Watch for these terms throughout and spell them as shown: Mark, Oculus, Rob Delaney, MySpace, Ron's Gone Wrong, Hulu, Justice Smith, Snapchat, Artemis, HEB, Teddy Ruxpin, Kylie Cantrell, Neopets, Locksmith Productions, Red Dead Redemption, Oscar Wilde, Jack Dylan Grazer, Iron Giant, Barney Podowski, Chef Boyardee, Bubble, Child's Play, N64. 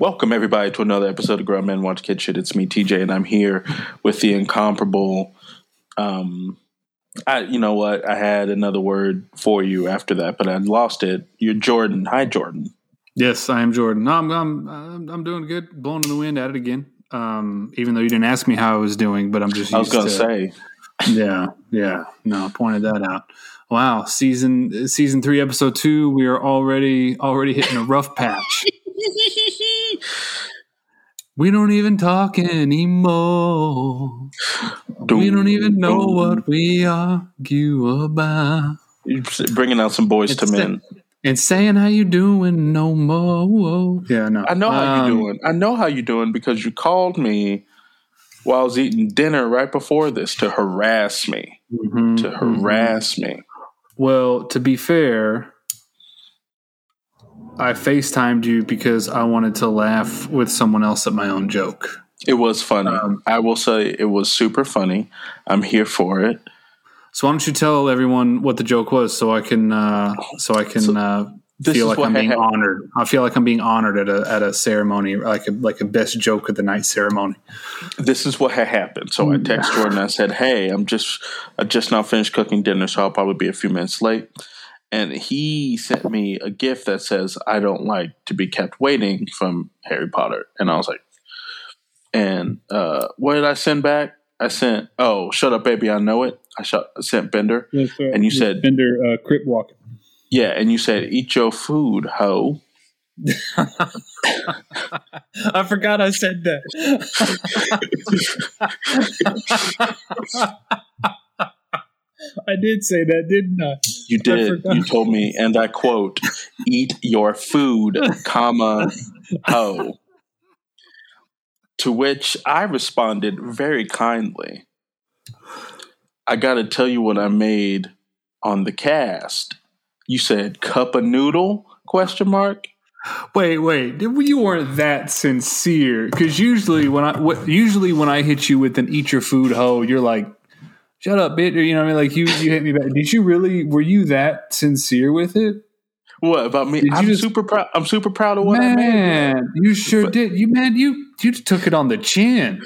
Welcome, everybody, to another episode of Grown Men Watch Kid Shit. It's me, TJ, and I'm here with the incomparable... you know what? I had another word for you after that, but I lost it. You're Jordan. Hi, Jordan. Yes, I am Jordan. I'm doing good. Blown in the wind at it again. Even though you didn't ask me how I was doing, but I'm just used to... I was going to say. Yeah. No, pointed that out. Wow. Season 3, episode 2, we are already hitting a rough patch. We don't even talk anymore. We don't even know what we argue about. You're bringing out some boys to men. And saying how you doing no more. Yeah, no. I know how you doing. I know how you doing because you called me while I was eating dinner right before this to harass me. Mm-hmm, to harass me. Well, to be fair... I FaceTimed you because I wanted to laugh with someone else at my own joke. It was funny. I will say it was super funny. I'm here for it. So why don't you tell everyone what the joke was so I can feel like I'm being honored. I feel like I'm being honored at a ceremony, like a best joke of the night ceremony. This is what had happened. So I texted her and I said, "Hey, I just now finished cooking dinner, so I'll probably be a few minutes late." And he sent me a gift that says, "I don't like to be kept waiting," from Harry Potter. And I was like, what did I send back? I sent, "Shut up, baby, I know it." I sent Bender. Yes, sir. And you said, Bender, crip walking. Yeah, and you said, "Eat your food, hoe." I forgot I said that. I did say that, didn't I? You did. You told me, and I quote, "Eat your food, comma, hoe." To which I responded very kindly, "I got to tell you what I made on the cast." You said, "Cup of noodle, question mark. Wait! You weren't that sincere, because usually when I hit you with an "eat your food, hoe," you're like, "Shut up, bitch." You know what I mean? Like, you hit me back. Did you really? Were you that sincere with it? What about me? I'm super proud of what I made. Man, you sure did. You took it on the chin.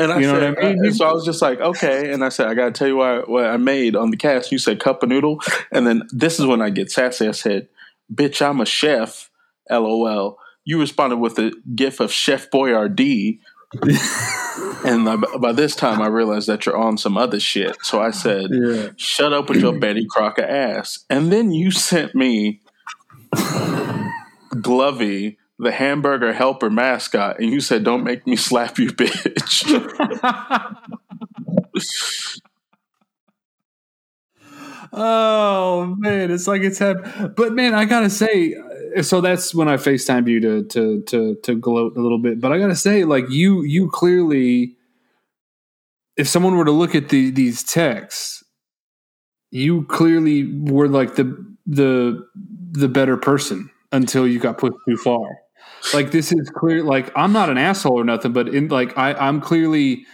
And I said, what I mean? So I was just like, okay. And I said, "I got to tell you what I made on the cast." You said, "Cup of noodle." And then this is when I get sassy. I said, "Bitch, I'm a chef. LOL." You responded with a gif of Chef Boyardee. And by this time I realized that you're on some other shit, so I said, "Shut up with your Betty Crocker ass." And then you sent me Glovey, the hamburger helper mascot, and you said, "Don't make me slap you, bitch." Oh man, it's like it's happened. But man, I gotta say, so that's when I FaceTimed you to gloat a little bit. But I gotta say, like, you clearly, if someone were to look at these texts, you clearly were like the better person until you got pushed too far. Like, this is clear. Like, I'm not an asshole or nothing, but in like I'm clearly.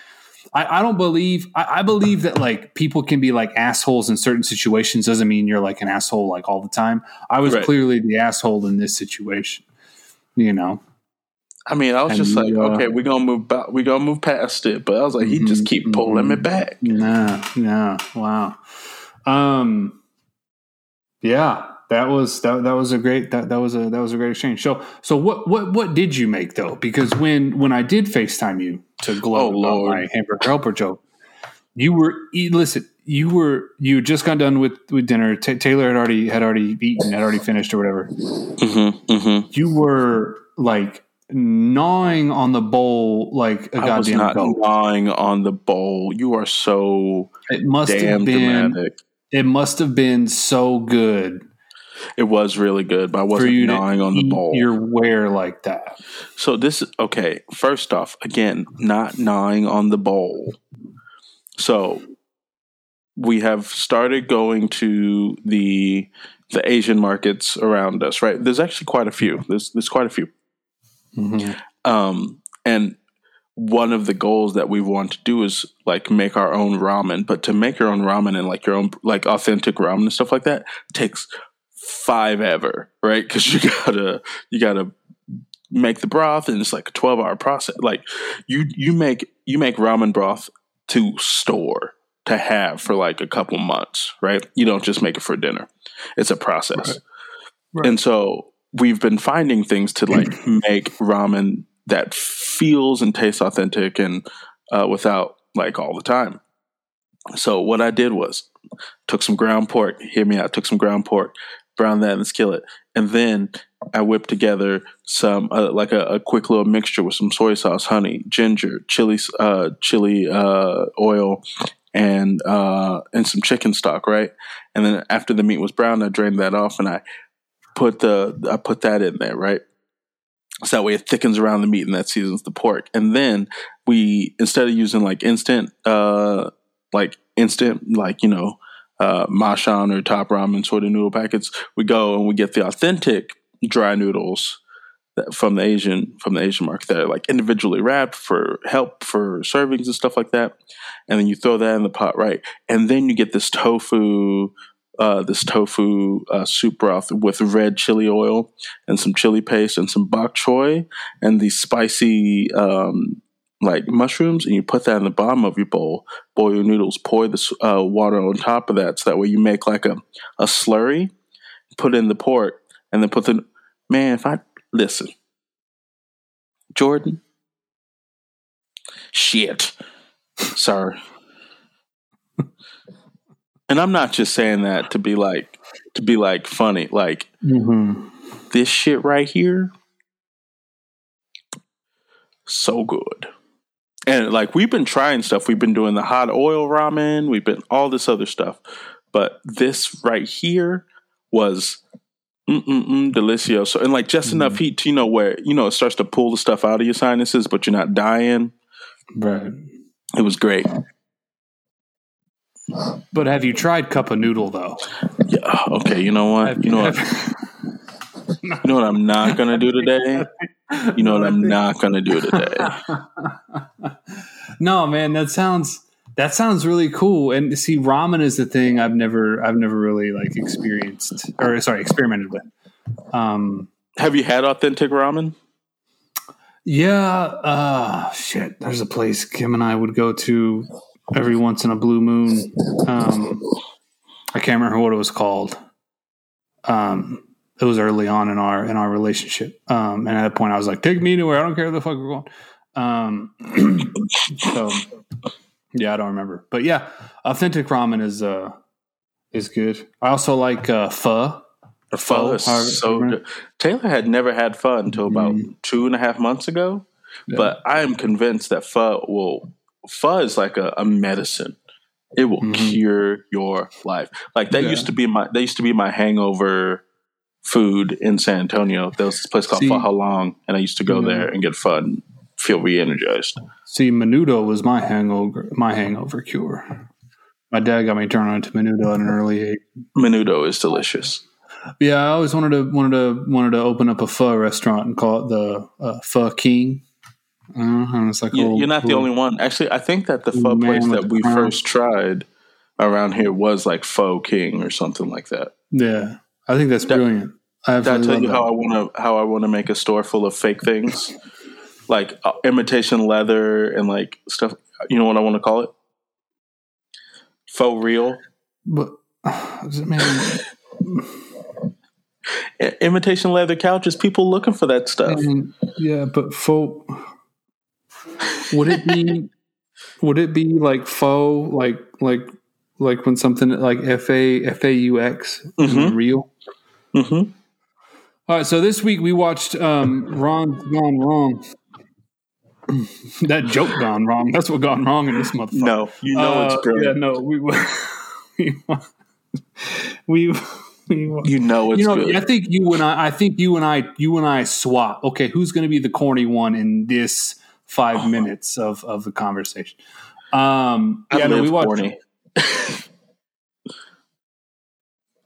I don't believe – I believe that, like, people can be, like, assholes in certain situations. Doesn't mean you're, like, an asshole, like, all the time. I was clearly the asshole in this situation, you know. I mean, I was okay, we're going to move past it. But I was like, he just keep pulling me back. Nah. Wow. Yeah. That was a great exchange. So what did you make though? Because when I did FaceTime you to gloat about my hamburger helper joke, you had just got done with dinner. Taylor had already eaten, had already finished or whatever. Mm-hmm, mm-hmm. You were like gnawing on the bowl like a goddamn. I was not gnawing on the bowl. You are so. It must have been. Dramatic. It must have been so good. It was really good, but I wasn't gnawing on the bowl. Your wear like that. So this, okay, first off, again, not gnawing on the bowl. So we have started going to the Asian markets around us, right? There's actually quite a few. There's quite a few. Mm-hmm. And one of the goals that we want to do is like make our own ramen, but to make your own ramen and like your own, like authentic ramen and stuff like that takes five ever, right? Cause you gotta make the broth and it's like a 12-hour process. Like you make ramen broth to store, to have for like a couple months, right? You don't just make it for dinner. It's a process. Right. Right. And so we've been finding things to like make ramen that feels and tastes authentic and without like all the time. So what I did was took some ground pork, hear me out, took some ground pork, browned that in the skillet. And then I whipped together some, like a quick little mixture with some soy sauce, honey, ginger, chili oil, and some chicken stock. Right. And then after the meat was browned, I drained that off and I put that in there. Right. So that way it thickens around the meat and that seasons the pork. And then we, instead of using instant Machan or Top Ramen sort of noodle packets, we go and we get the authentic dry noodles from the Asian market that are like individually wrapped for help for servings and stuff like that. And then you throw that in the pot, right? And then you get this tofu soup broth with red chili oil and some chili paste and some bok choy and these spicy like mushrooms, and you put that in the bottom of your bowl, boil your noodles, pour this water on top of that, so that way you make like a slurry, put in the pork, and then put the man. If I listen, Jordan, shit, sorry. And I'm not just saying that to be like funny. Like mm-hmm. This shit right here, so good. And like we've been trying stuff. We've been doing the hot oil ramen. We've been all this other stuff. But this right here was delicioso. And like just enough heat to, where, it starts to pull the stuff out of your sinuses, but you're not dying. Right. It was great. But have you tried cup of noodle though? Yeah. Okay. You know what? You know what I'm not gonna do today. You know what I'm not gonna do today. No, man. That sounds really cool. And see, ramen is the thing I've never really like experimented with. Have you had authentic ramen? Yeah. Shit. There's a place Kim and I would go to every once in a blue moon. I can't remember what it was called. It was early on in our relationship. And at that point I was like, take me anywhere. I don't care where the fuck we're going. So yeah, I don't remember, but yeah, authentic ramen is good. I also like, pho. The pho is so good. Taylor had never had pho until about 2.5 months ago, yeah. But I am convinced that pho is like a medicine. It will cure your life. Like that used to be my hangover food in San Antonio. There was this place called Fa Jalong, and I used to go there and get pho and feel re-energized. See, Menudo was my hangover cure. My dad got me turned on to Menudo at an early age. Menudo is delicious. Yeah, I always wanted to open up a pho restaurant and call it the Pho King. And it's like you're not the only one. Actually, I think that the pho place that we first tried around here was like Pho King or something like that. Yeah, I think that's brilliant. Did I tell you how I want to make a store full of fake things, like imitation leather and like stuff? You know what I want to call it? Pho real. But does it mean? Imitation leather couches. People looking for that stuff. Yeah, but pho. Would it be like faux, like when something like FAUX is real? Mm-hmm. All right. So this week we watched Ron's Gone Wrong. That joke gone wrong. That's what gone wrong in this motherfucker. No, it's brilliant. Yeah, no, we You know it's good. I think you and I swap. Okay, who's going to be the corny one in this 5 minutes of the conversation? We watched corny.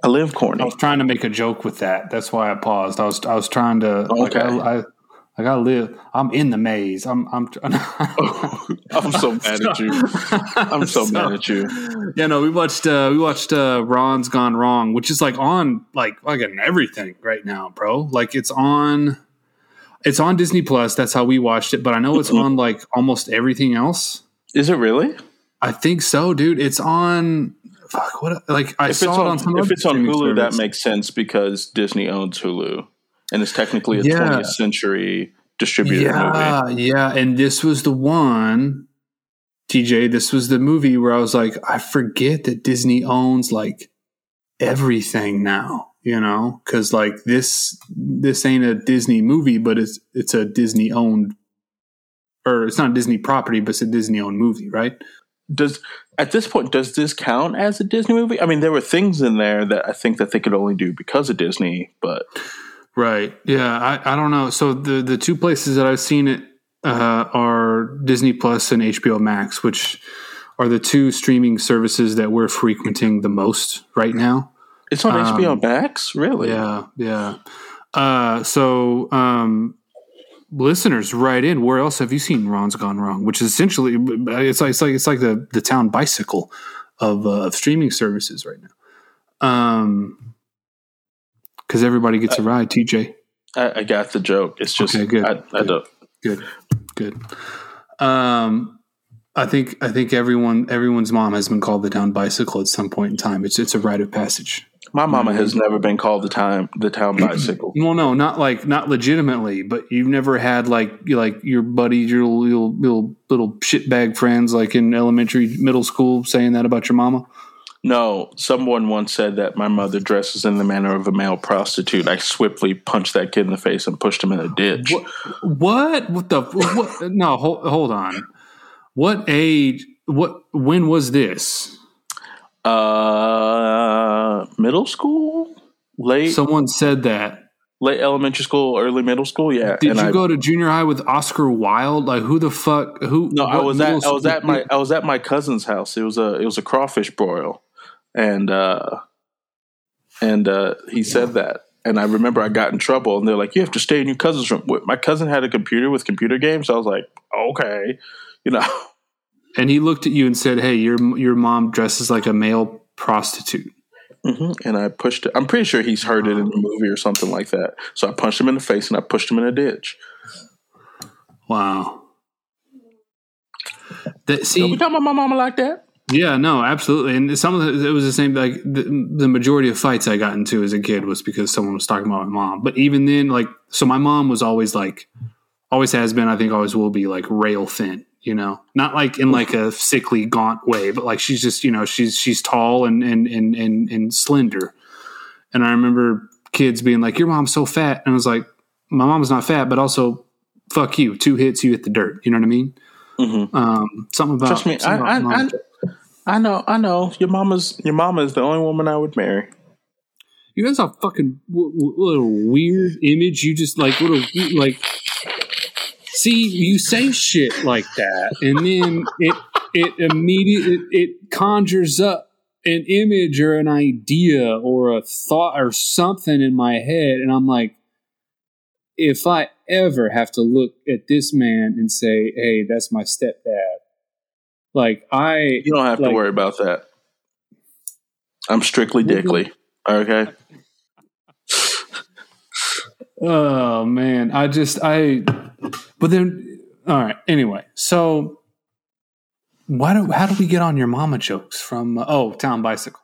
I live corny. I was trying to make a joke with that. That's why I paused. I was trying to I gotta live. I'm in the maze. I'm so mad at you. I'm so mad at you. Yeah, no, we watched Ron's Gone Wrong, which is on everything right now, bro. Like it's on Disney Plus. That's how we watched it. But I know it's on almost everything else. Is it really? I think so, dude. It's on. Fuck what? If it's on Hulu, that makes sense because Disney owns Hulu. And it's technically a 20th century distributed movie. Yeah, and this was the one, TJ, this was the movie where I was like, I forget that Disney owns, everything now, Because, this ain't a Disney movie, but it's a Disney-owned, or it's not a Disney property, but it's a Disney-owned movie, right? Does this count as a Disney movie? I mean, there were things in there that I think that they could only do because of Disney, but... Right. Yeah. I don't know. So the two places that I've seen it are Disney Plus and HBO Max, which are the two streaming services that we're frequenting the most right now. It's on HBO Max? Really? Yeah. Yeah. Listeners, write in. Where else have you seen Ron's Gone Wrong? Which is essentially, it's like the town bicycle of streaming services right now. Because everybody gets a ride, TJ. I got the joke. It's just okay, good. I don't. Good. I think everyone's mom has been called the town bicycle at some point in time. It's a rite of passage. My mama has never been called the town bicycle. Well, no, not legitimately, but you've never had your buddies, your little shitbag friends in elementary, middle school saying that about your mama. No, someone once said that my mother dresses in the manner of a male prostitute. I swiftly punched that kid in the face and pushed him in a ditch. What? What the? What? No, hold on. What age? What? When was this? Middle school? Late? Someone said that. Late elementary school, early middle school, yeah. Did you go to junior high with Oscar Wilde? Who the fuck? Who? No, I was at my cousin's house. It was a crawfish broil. And he said that, and I remember I got in trouble, and they're like, "You have to stay in your cousin's room." My cousin had a computer with computer games. So I was like, "Okay, And he looked at you and said, "Hey, your mom dresses like a male prostitute." Mm-hmm. And I pushed it. I'm pretty sure he's heard it in a movie or something like that. So I punched him in the face, and I pushed him in a ditch. Wow. Are we talking about my mama like that? Yeah, no, absolutely. And it was the same. The majority of fights I got into as a kid was because someone was talking about my mom. But even then, so my mom was always always has been. I think always will be rail thin. Not in a sickly, gaunt way, but she's just she's tall and slender. And I remember kids being like, "Your mom's so fat," and I was like, "My mom's not fat, but also fuck you. 2 hits, you hit the dirt." You know what I mean? Mm-hmm. Something about trust me. I know. Your mama is the only woman I would marry. You guys are fucking little weird image. You just see, you say shit like that, and then it immediately it conjures up an image or an idea or a thought or something in my head, and I'm like, if I ever have to look at this man and say, "Hey, that's my stepdad," you don't have to worry about that. I'm strictly dickly, okay? Oh man, But then, all right. Anyway, so how do we get on your mama jokes from? Town bicycle.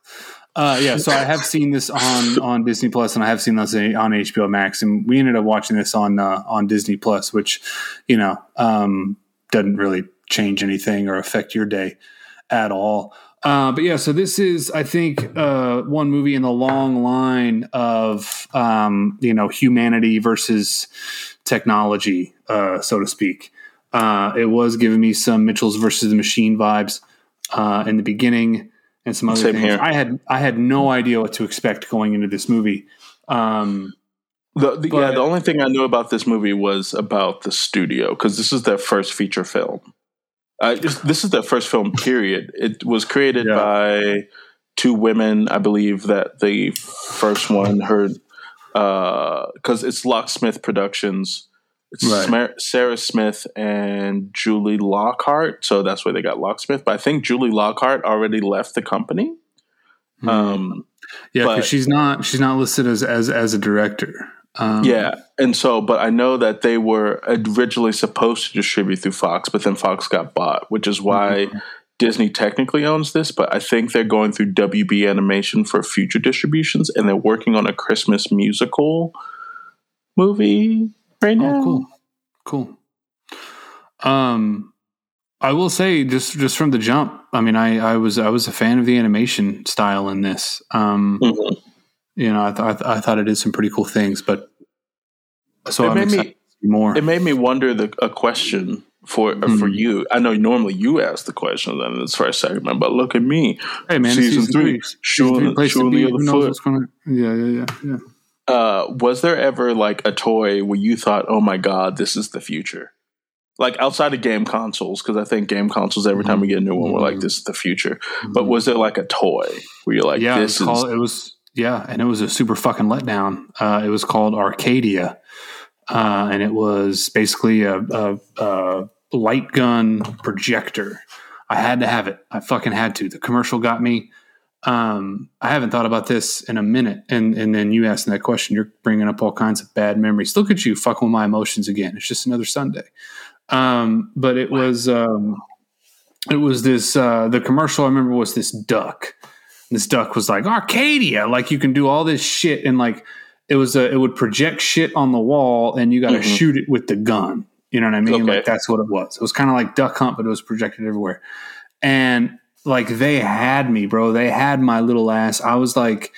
Yeah. So I have seen this on Disney Plus, and I have seen this on HBO Max, and we ended up watching this on Disney Plus, which doesn't really change anything or affect your day at all. But yeah, so this is, I think, one movie in the long line of humanity versus technology, so to speak. It was giving me some Mitchell's versus the Machine vibes in the beginning, and some other things. Here. I had no idea what to expect going into this movie. The only thing I knew about this movie was about the studio, because this is their first feature film. This is their first film, period. It was created by two women, I believe, that the first one heard, because it's Locksmith Productions. It's Sarah Smith and Julie Lockhart, so that's where they got Locksmith. But I think Julie Lockhart already left the company. Yeah, because she's not listed as a director. But I know that they were originally supposed to distribute through Fox, but then Fox got bought, which is why Disney technically owns this, but I think they're going through WB Animation for future distributions, and they're working on a Christmas musical movie right now. Oh, cool. I will say just from the jump, I mean, I was a fan of the animation style in this. You know, I thought it did some pretty cool things, but so it made me more. It made me wonder a question for you. I know normally you ask the question in this first segment, but look at me. Hey man, season three, shoe on the other foot. Yeah. Was there ever like a toy where you thought, "Oh my god, this is the future"? Like outside of game consoles, because I think game consoles, every time we get a new one, we're like, "This is the future." But was there like a toy where you're like, "This is"? Yeah, and it was a super fucking letdown. It was called Arcadia, and it was basically a light gun projector. I had to have it. I fucking had to. The commercial got me. I haven't thought about this in a minute, and then you asking that question, you're bringing up all kinds of bad memories. Look at you fucking with my emotions again. It's just another Sunday. But it was this the commercial I remember was this duck. This duck was like, Arcadia, like you can do all this shit, and like it would project shit on the wall, and you got to shoot it with the gun. You know what I mean? Okay. Like that's what it was. It was kind of like Duck Hunt, but it was projected everywhere. And like they had me, bro. They had my little ass. I was like,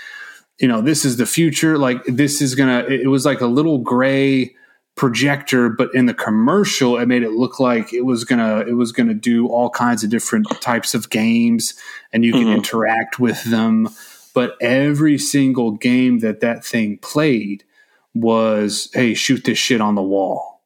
you know, this is the future. Like this is gonna. It was like a little gray projector, but in the commercial, it made it look like it was gonna do all kinds of different types of games, and you can interact with them. But every single game that thing played was, hey, shoot this shit on the wall.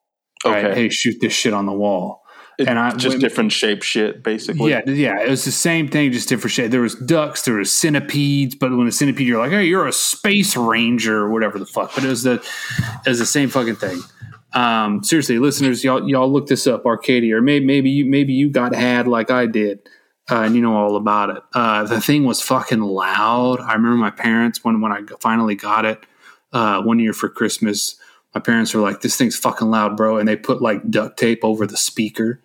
Okay. Right? Hey, shoot this shit on the wall. Different shape shit, basically. Yeah, it was the same thing, just different shape. There was ducks, there was centipedes, but when a centipede, you're like, hey, you're a space ranger or whatever the fuck. But it was the same fucking thing. Seriously, listeners, y'all look this up, Arcadia, or maybe you got had like I did, and you know all about it. The thing was fucking loud. I remember my parents when I finally got it one year for Christmas. My parents were like, "This thing's fucking loud, bro," and they put like duct tape over the speaker.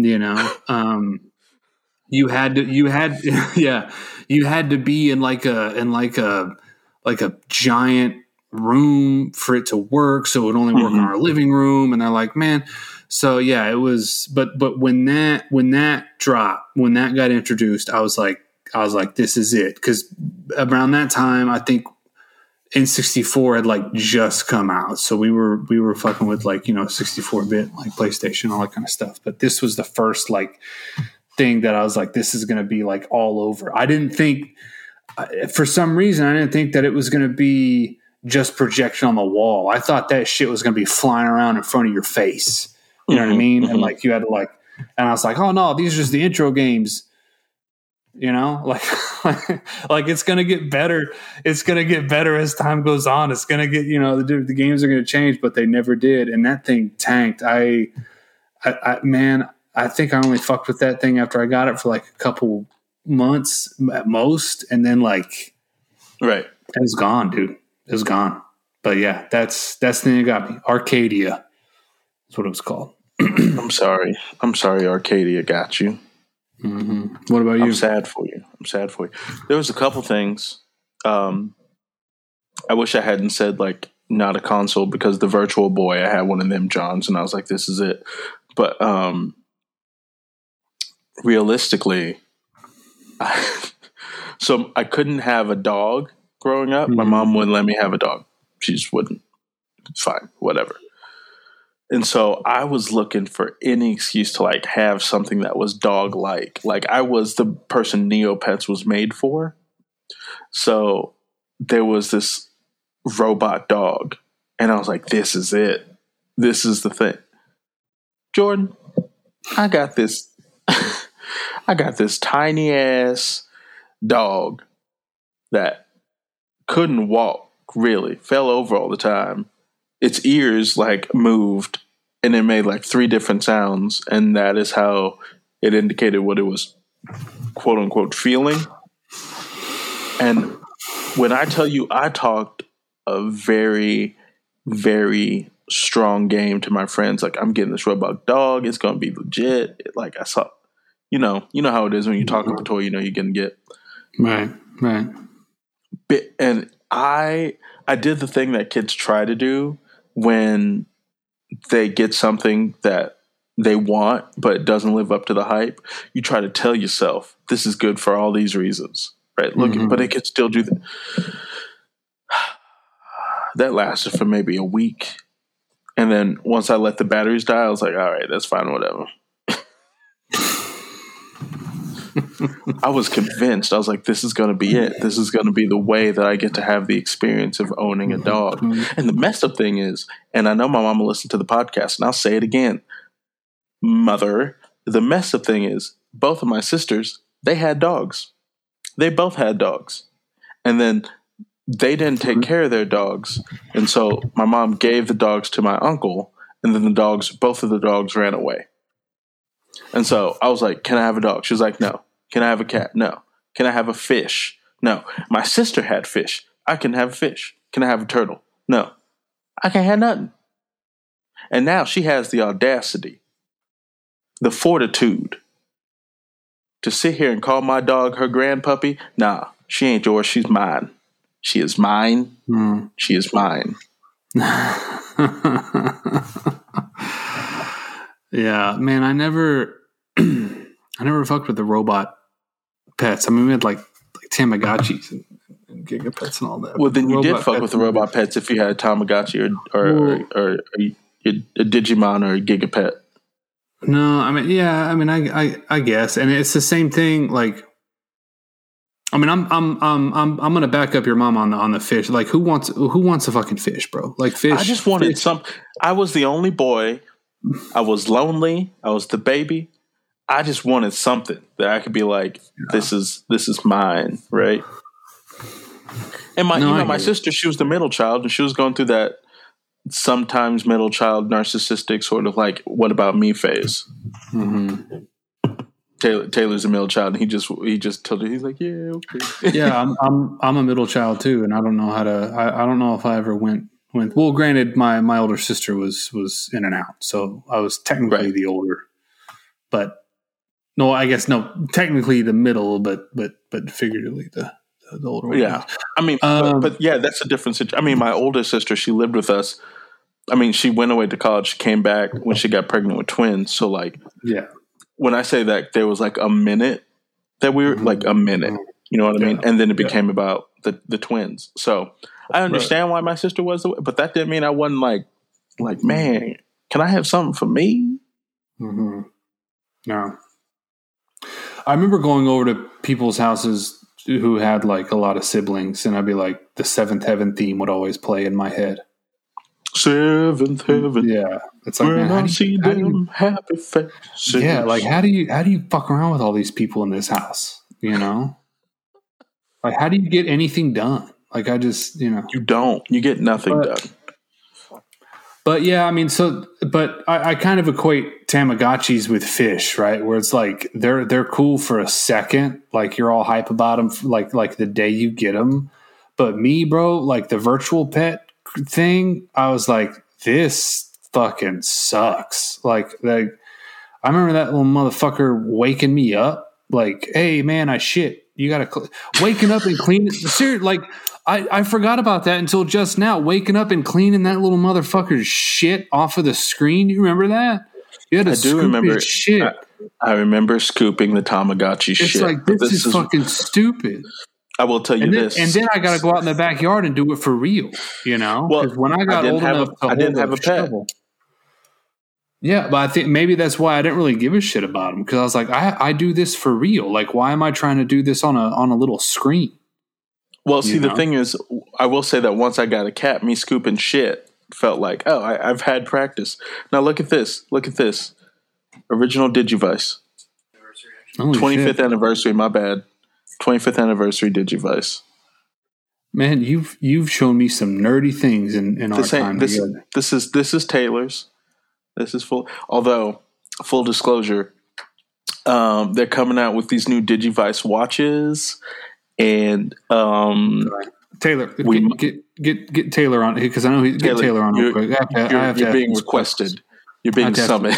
You know, you had to be in like a giant room for it to work, so it would only work in our living room. And they're like, man, so yeah, it was, but when that got introduced, I was like, this is it. Because around that time, I think N64 had like just come out, so we were fucking with like, you know, 64-bit, like PlayStation, all that kind of stuff. But this was the first like thing that I was like, this is going to be like all over. I didn't think, for some reason, that it was going to be just projection on the wall. I thought that shit was going to be flying around in front of your face. You know what I mean? And like you had to like, and I was like, oh no, these are just the intro games. You know, like it's going to get better. It's going to get better as time goes on. It's going to get, you know, the games are going to change, but they never did. And that thing tanked. I think I only fucked with that thing after I got it for like a couple months at most. And then like, it was gone, dude. It was gone. But yeah, that's the thing that got me. Arcadia. That's what it was called. I'm sorry. Arcadia got you. What about you? I'm sad for you. There was a couple things. I wish I hadn't said like not a console, because the Virtual Boy, I had one of them Johns, and I was like, this is it. But realistically, so I couldn't have a dog growing up. My mom wouldn't let me have a dog. She just wouldn't. It's fine, whatever. And so I was looking for any excuse to like have something that was dog-like. Like I was the person Neopets was made for. So there was this robot dog, and I was like, this is it. This is the thing. Jordan, I got this. I got this tiny ass dog that couldn't walk, really, fell over all the time. Its ears like moved and it made like three different sounds, and that is how it indicated what it was quote unquote feeling. And when I tell you I talked a very, very strong game to my friends, like I'm getting this robot dog, it's gonna be legit. Like I saw, you know how it is when you talk up a toy, you know you're gonna get. Right. And I did the thing that kids try to do when they get something that they want but doesn't live up to the hype. You try to tell yourself this is good for all these reasons, right? Look, but it can still do that. That lasted for maybe a week, and then once I let the batteries die, I was like, all right, that's fine, whatever. I was convinced. I was like, this is going to be it. This is going to be the way that I get to have the experience of owning a dog. And the messed up thing is, and I know my mama listened to the podcast, and I'll say it again, mother, the messed up thing is both of my sisters, they had dogs. They both had dogs. And then they didn't take care of their dogs. And so my mom gave the dogs to my uncle, and then both of the dogs ran away. And so I was like, can I have a dog? She was like, no. Can I have a cat? No. Can I have a fish? No. My sister had fish. I can have a fish. Can I have a turtle? No. I can't have nothing. And now she has the audacity, the fortitude to sit here and call my dog her grandpuppy. Nah, she ain't yours. She's mine. She is mine. She is mine. Yeah, man, I never fucked with the robot pets. I mean, we had like Tamagotchis and Giga Pets and all that. Well, then you did fuck with the robot pets if you had a Tamagotchi or a Digimon or a Giga Pet. No, I mean, yeah, I mean, I guess, and it's the same thing. Like, I mean, I'm gonna back up your mom on the fish. Like, who wants a fucking fish, bro? Like fish. I just wanted some. I was the only boy. I was lonely. I was the baby. I just wanted something that I could be like, this is mine, right? And my sister, she was the middle child, and she was going through that sometimes middle child narcissistic sort of like, what about me phase? Taylor's a middle child, and he just told her, he's like, yeah, okay, yeah, I'm a middle child too, and I don't know how to. I don't know if I ever went. Well, granted, my older sister was in and out, so I was technically the older, but technically the middle, but figuratively the older one. Yeah, I mean, but yeah, that's a different situation. I mean, my older sister, she lived with us. I mean, she went away to college, she came back when she got pregnant with twins. So, like, yeah, when I say that, there was like a minute that we were like a minute. You know what I mean? And then it became about the twins. So I understand why my sister was the way, but that didn't mean I wasn't like, man, can I have something for me? No. I remember going over to people's houses who had like a lot of siblings, and I'd be like, the Seventh Heaven theme would always play in my head. Seventh Heaven. Yeah. It's like, man, happy faces. Yeah, like how do you fuck around with all these people in this house? You know? Like, how do you get anything done? Like, I just, you don't. You get nothing done. But yeah, I mean, I kind of equate Tamagotchis with fish, right? Where it's like they're cool for a second, like you're all hype about them, like the day you get them. But me, bro, like the virtual pet thing, I was like, this fucking sucks. Like I remember that little motherfucker waking me up, like, hey man, I shit. You got to waking up and cleaning. Seriously, like I forgot about that until just now. Waking up and cleaning that little motherfucker's shit off of the screen. You remember that? You had to scoop his shit. I remember scooping the Tamagotchi shit. It's like, this is fucking stupid. I will tell you this. And then I got to go out in the backyard and do it for real. You know? Because when I got old enough to hold a shovel. Yeah, but I think maybe that's why I didn't really give a shit about them, because I was like, I do this for real. Like, why am I trying to do this on a little screen? Well, see, the thing is, I will say that once I got a cat, me scooping shit felt like, oh, I've had practice. Now look at this. Look at this. Original Digivice. 25th anniversary, my bad. 25th anniversary Digivice. Man, you've shown me some nerdy things in our time together. This is Taylor's. This is full. Although, full disclosure, they're coming out with these new Digivice watches, and Taylor, get Taylor on, because I know he's get Taylor on real quick. You're being requested. You're being summoned.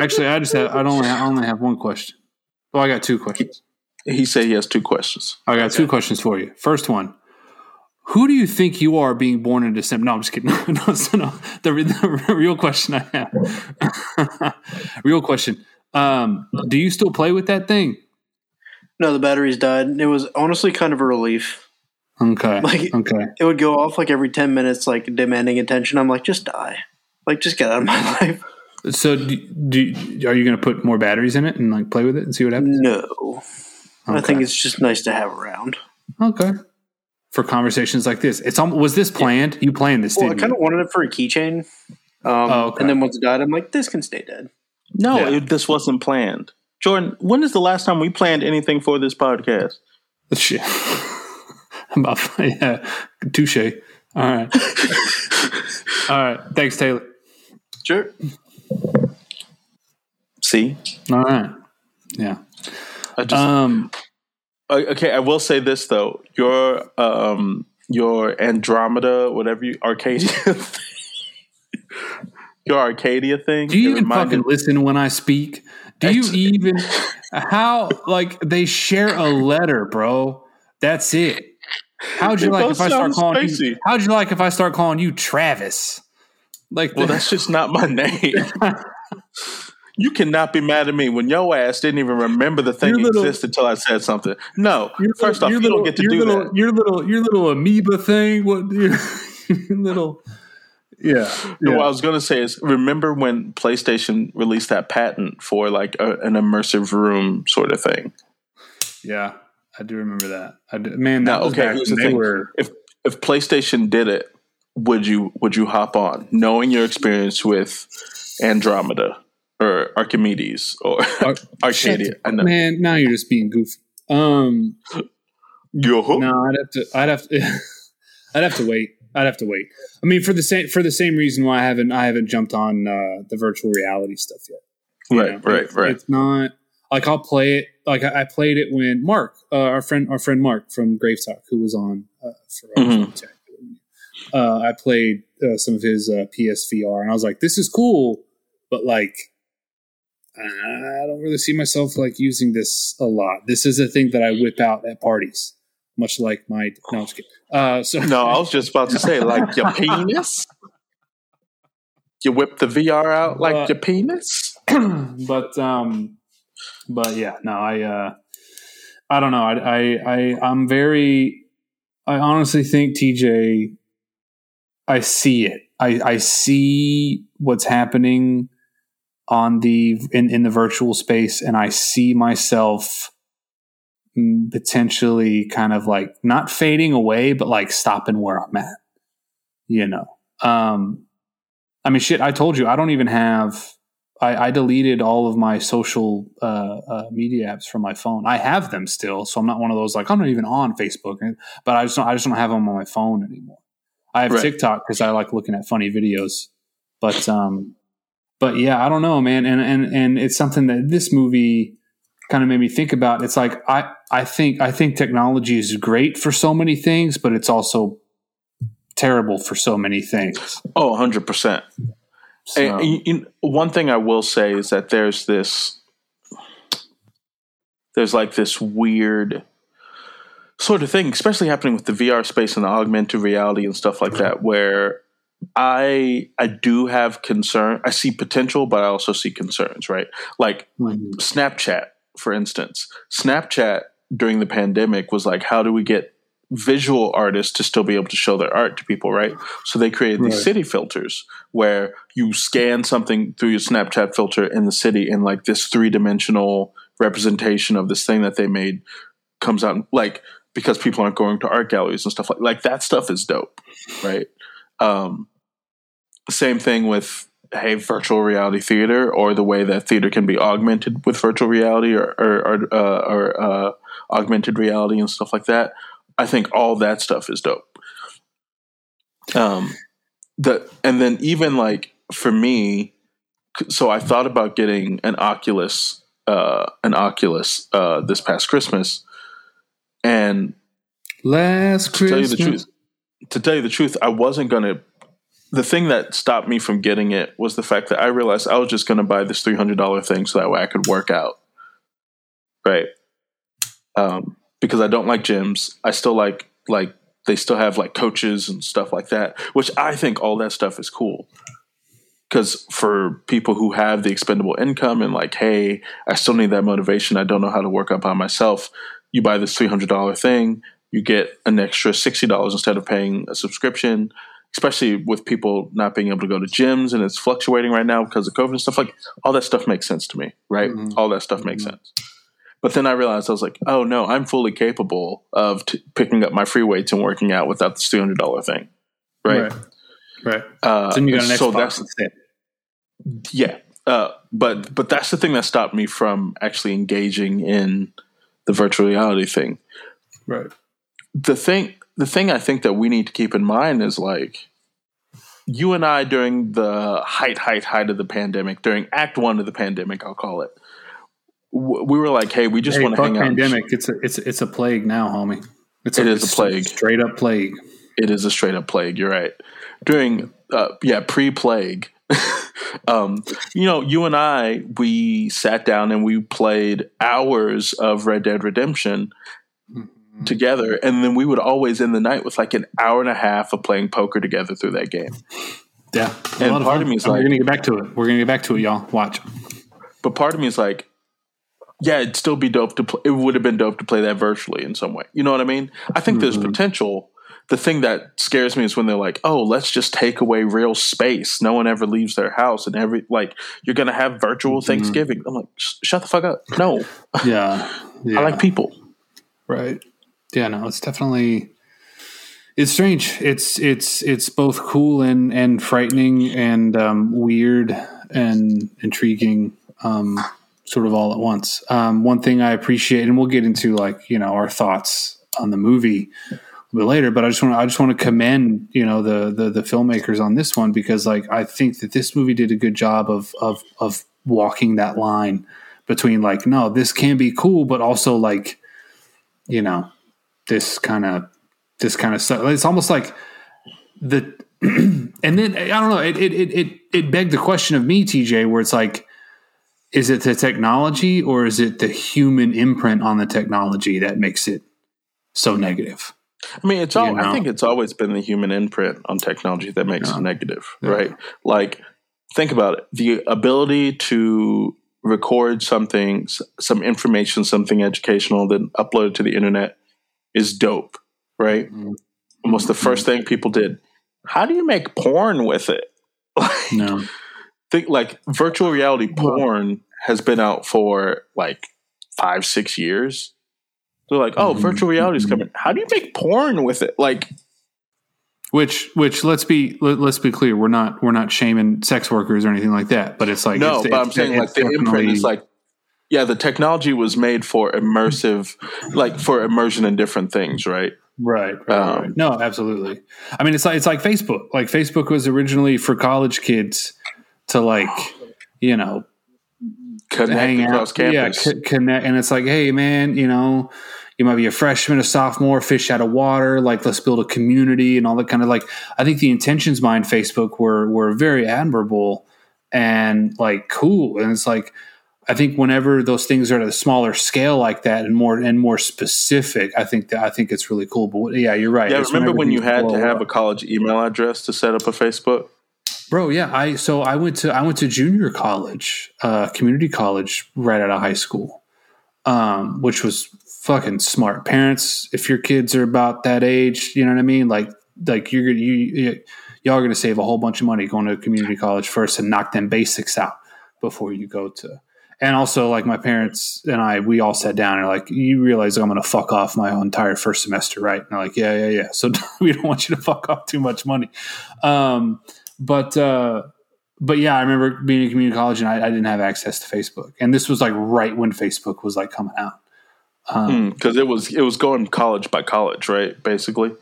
Actually, I only have one question. Well, I got two questions. He said he has two questions. I got two questions for you. First one. Who do you think you are being born in December? No, I'm just kidding. No. The real question I have. Real question. Do you still play with that thing? No, the batteries died. It was honestly kind of a relief. Okay. Like, okay. It would go off like every 10 minutes, like demanding attention. I'm like, just die. Like, just get out of my life. So are you going to put more batteries in it and like play with it and see what happens? No. Okay. I think it's just nice to have around. Okay. For conversations like this. Was this planned? Yeah. You planned this, didn't you? I kind of wanted it for a keychain. And then once it died, I'm like, this can stay dead. No, this wasn't planned. Jordan, when is the last time we planned anything for this podcast? Shit. Touche. All right. All right. Thanks, Taylor. Sure. See? All right. Yeah. I just... Okay, I will say this though. Your Andromeda, whatever Arcadia thing. Do you even fucking listen when I speak? Do you even they share a letter, bro? That's it. How'd you like if I start calling you Travis? Like, well, that's just not my name. You cannot be mad at me when your ass didn't even remember the thing existed until I said something. No, first off, you don't get to do that. Your little amoeba thing. What your little? Yeah. No, what I was going to say is, remember when PlayStation released that patent for like an immersive room sort of thing? Yeah, I do remember that. Man, that was back when they were. If PlayStation did it, would you hop on, knowing your experience with Andromeda? Or Archimedes, or Arcadia. I know. Man, now you're just being goofy. No, I'd have to wait. I mean, for the same reason why I haven't jumped on the virtual reality stuff yet. Right. It's not like I'll play it. Like I played it when Mark, our friend Mark from Grave Talk, who was on for Snapchat. I played some of his PSVR, and I was like, this is cool, but like. I don't really see myself like using this a lot. This is a thing that I whip out at parties, much like my. No, I'm just kidding. No, I was just about to say, like your penis. You whip the VR out like your penis, but yeah, no, I don't know. I honestly think, TJ, I see it. I see what's happening on the in the virtual space, and I see myself potentially kind of like not fading away, but like stopping where I'm at, you know. I mean, shit, I told you, I don't even have. I deleted all of my social media apps from my phone. I have them still, so I'm not one of those like I'm not even on Facebook, but I just don't have them on my phone anymore. I have TikTok because I like looking at funny videos, But yeah, I don't know, man. And it's something that this movie kind of made me think about. It's like, I think technology is great for so many things, but it's also terrible for so many things. Oh, 100%. So. And one thing I will say is that there's like this weird sort of thing, especially happening with the VR space and the augmented reality and stuff like that, where I do have concern. I see potential, but I also see concerns, right? Like Snapchat, for instance. Snapchat during the pandemic was like, how do we get visual artists to still be able to show their art to people, right? So they created these city filters where you scan something through your Snapchat filter in the city, and like this three-dimensional representation of this thing that they made comes out, like, because people aren't going to art galleries and stuff like that stuff is dope, right? Same thing with virtual reality theater, or the way that theater can be augmented with virtual reality or augmented reality and stuff like that. I think all that stuff is dope. And then even like for me, so I thought about getting an Oculus this past Christmas, and to tell you the truth, I wasn't going to. The thing that stopped me from getting it was the fact that I realized I was just going to buy this $300 thing so that way I could work out, right? Because I don't like gyms. I still like they still have like coaches and stuff like that, which I think all that stuff is cool. Because for people who have the expendable income and like, hey, I still need that motivation. I don't know how to work out by myself. You buy this $300 thing, you get an extra $60 instead of paying a subscription, especially with people not being able to go to gyms, and it's fluctuating right now because of COVID and stuff. Like, all that stuff makes sense to me, right? Mm-hmm. All that stuff makes sense. But then I realized, I was like, oh no, I'm fully capable of picking up my free weights and working out without this $300 thing, right? Right. Then you got an Xbox instead. Yeah. But that's the thing that stopped me from actually engaging in the virtual reality thing. Right. The thing I think that we need to keep in mind is like, you and I during the height of the pandemic, during act one of the pandemic, I'll call it, we were like, hey, we just want to hang out. Pandemic. It's a plague now, homie. It is a plague. Straight up plague. It is a straight up plague. You're right. During, pre-plague, you and I, we sat down and we played hours of Red Dead Redemption together. And then we would always end the night with like an hour and a half of playing poker together through that game. Yeah. And part of me is like, we're going to get back to it. We're going to get back to it, y'all. Watch. But part of me is like, yeah, it'd still be dope to play. It would have been dope to play that virtually in some way. You know what I mean? I think there's potential. The thing that scares me is when they're like, oh, let's just take away real space. No one ever leaves their house, and you're going to have virtual Thanksgiving. I'm like, shut the fuck up. No. Yeah. I like people. Right. Yeah, no, it's definitely, it's strange. It's both cool and frightening and weird and intriguing, sort of all at once. One thing I appreciate, and we'll get into like, our thoughts on the movie a bit later, but I just want to commend, the filmmakers on this one, because like, I think that this movie did a good job of walking that line between like, no, this can be cool, but also like, this kind of stuff. It's almost like the, and then I don't know, it begged the question of me, TJ, where it's like, is it the technology or is it the human imprint on the technology that makes it so negative? I mean, I think it's always been the human imprint on technology that makes it negative, right? Like, think about it. The ability to record something, some information, something educational, then upload it to the internet is dope, right? Mm-hmm. Almost the first thing people did. How do you make porn with it? No. Think like virtual reality porn has been out for like 5-6 years. They're like, oh, virtual reality is coming. How do you make porn with it? Like, which let's be clear, we're not shaming sex workers or anything like that. But it's like, no, but I'm saying like the imprint is like, yeah, the technology was made for immersive, like for immersion in different things, right? Right. No, absolutely. I mean, it's like Facebook. Like Facebook was originally for college kids to like, connect across campus. Yeah, connect. And it's like, hey, man, you might be a freshman, a sophomore, fish out of water. Like, let's build a community and all that kind of like. I think the intentions behind Facebook were very admirable and like cool. And it's like, I think whenever those things are at a smaller scale like that and more specific, I think it's really cool. But yeah, you're right. Yeah, remember when you had to have a college email address to set up a Facebook? Bro, yeah. I went to junior college, community college right out of high school, which was fucking smart parents. If your kids are about that age, you know what I mean? Like you're gonna, y'all are going to save a whole bunch of money going to community college first and knock them basics out before you go to. And also, like, my parents and I, we all sat down and like, you realize I'm going to fuck off my entire first semester, right? And they're like, yeah. So we don't want you to fuck off too much money. But yeah, I remember being in community college and I didn't have access to Facebook. And this was like right when Facebook was like coming out. Because it was going college by college, right? Basically.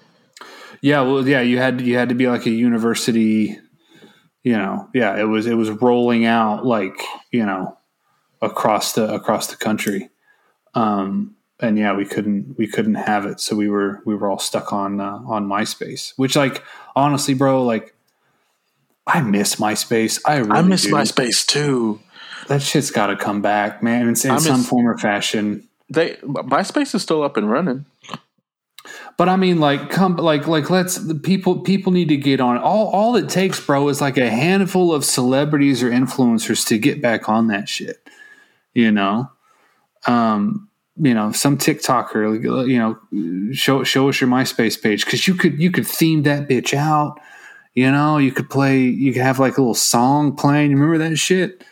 Yeah. Well, yeah, you had to be like a university, you know, yeah, it was rolling out like, you know, across the country. And yeah, we couldn't have it. So we were all stuck on MySpace, which, like, honestly, bro, like, I miss MySpace. I really do. MySpace too. That shit's got to come back, man. In some form or fashion. MySpace is still up and running. But I mean, like, people need to get on. All it takes, bro, is like a handful of celebrities or influencers to get back on that shit. You know, some TikToker, show us your MySpace page, because you could theme that bitch out. You know, you could have like a little song playing. You remember that shit?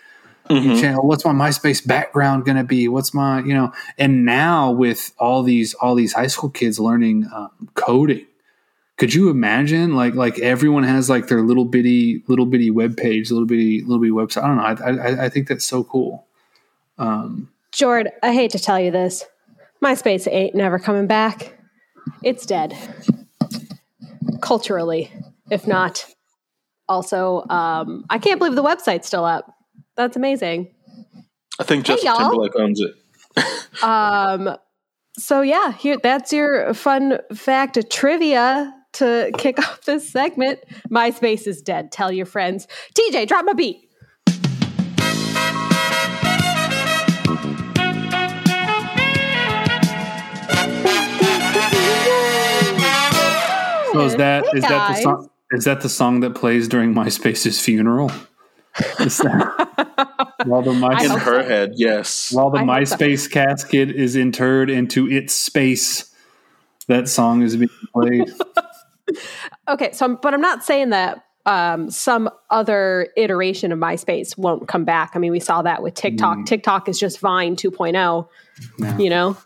Mm-hmm. You channel, what's my MySpace background going to be? What's my, you know? And now with all these high school kids learning coding, could you imagine? Like everyone has like their little bitty web page, little bitty website. I don't know. I think that's so cool. Jord, I hate to tell you this, MySpace ain't never coming back. It's dead culturally, if not. Also, I can't believe the website's still up. That's amazing. I think Justin Timberlake owns it. So yeah, that's your fun fact of trivia to kick off this segment. MySpace is dead. Tell your friends. TJ, drop my beat. So is that the song that plays during MySpace's funeral? Is that while the MySpace, in her head, yes. While the MySpace casket is interred into its space, that song is being played. Okay, but I'm not saying that some other iteration of MySpace won't come back. I mean, we saw that with TikTok. TikTok is just Vine 2.0. Yeah. You know.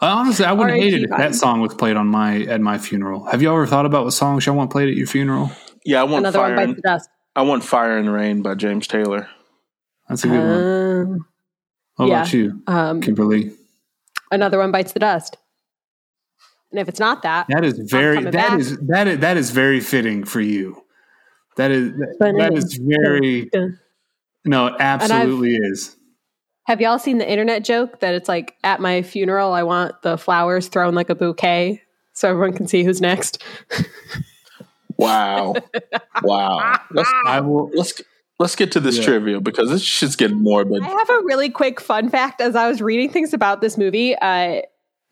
Honestly, I wouldn't hate it if that song was played on at my funeral. Have you ever thought about what songs y'all want played at your funeral? Yeah, I want Another One Bites the Dust. I want Fire and Rain by James Taylor. That's a good one. What about you, Kimberly? Another One Bites the Dust. And if it's not that, that is very fitting for you. No, it absolutely is. Have y'all seen the internet joke that it's like, at my funeral, I want the flowers thrown like a bouquet so everyone can see who's next? Wow. Let's get to this trivia, because this shit's getting morbid. I have a really quick fun fact. As I was reading things about this movie,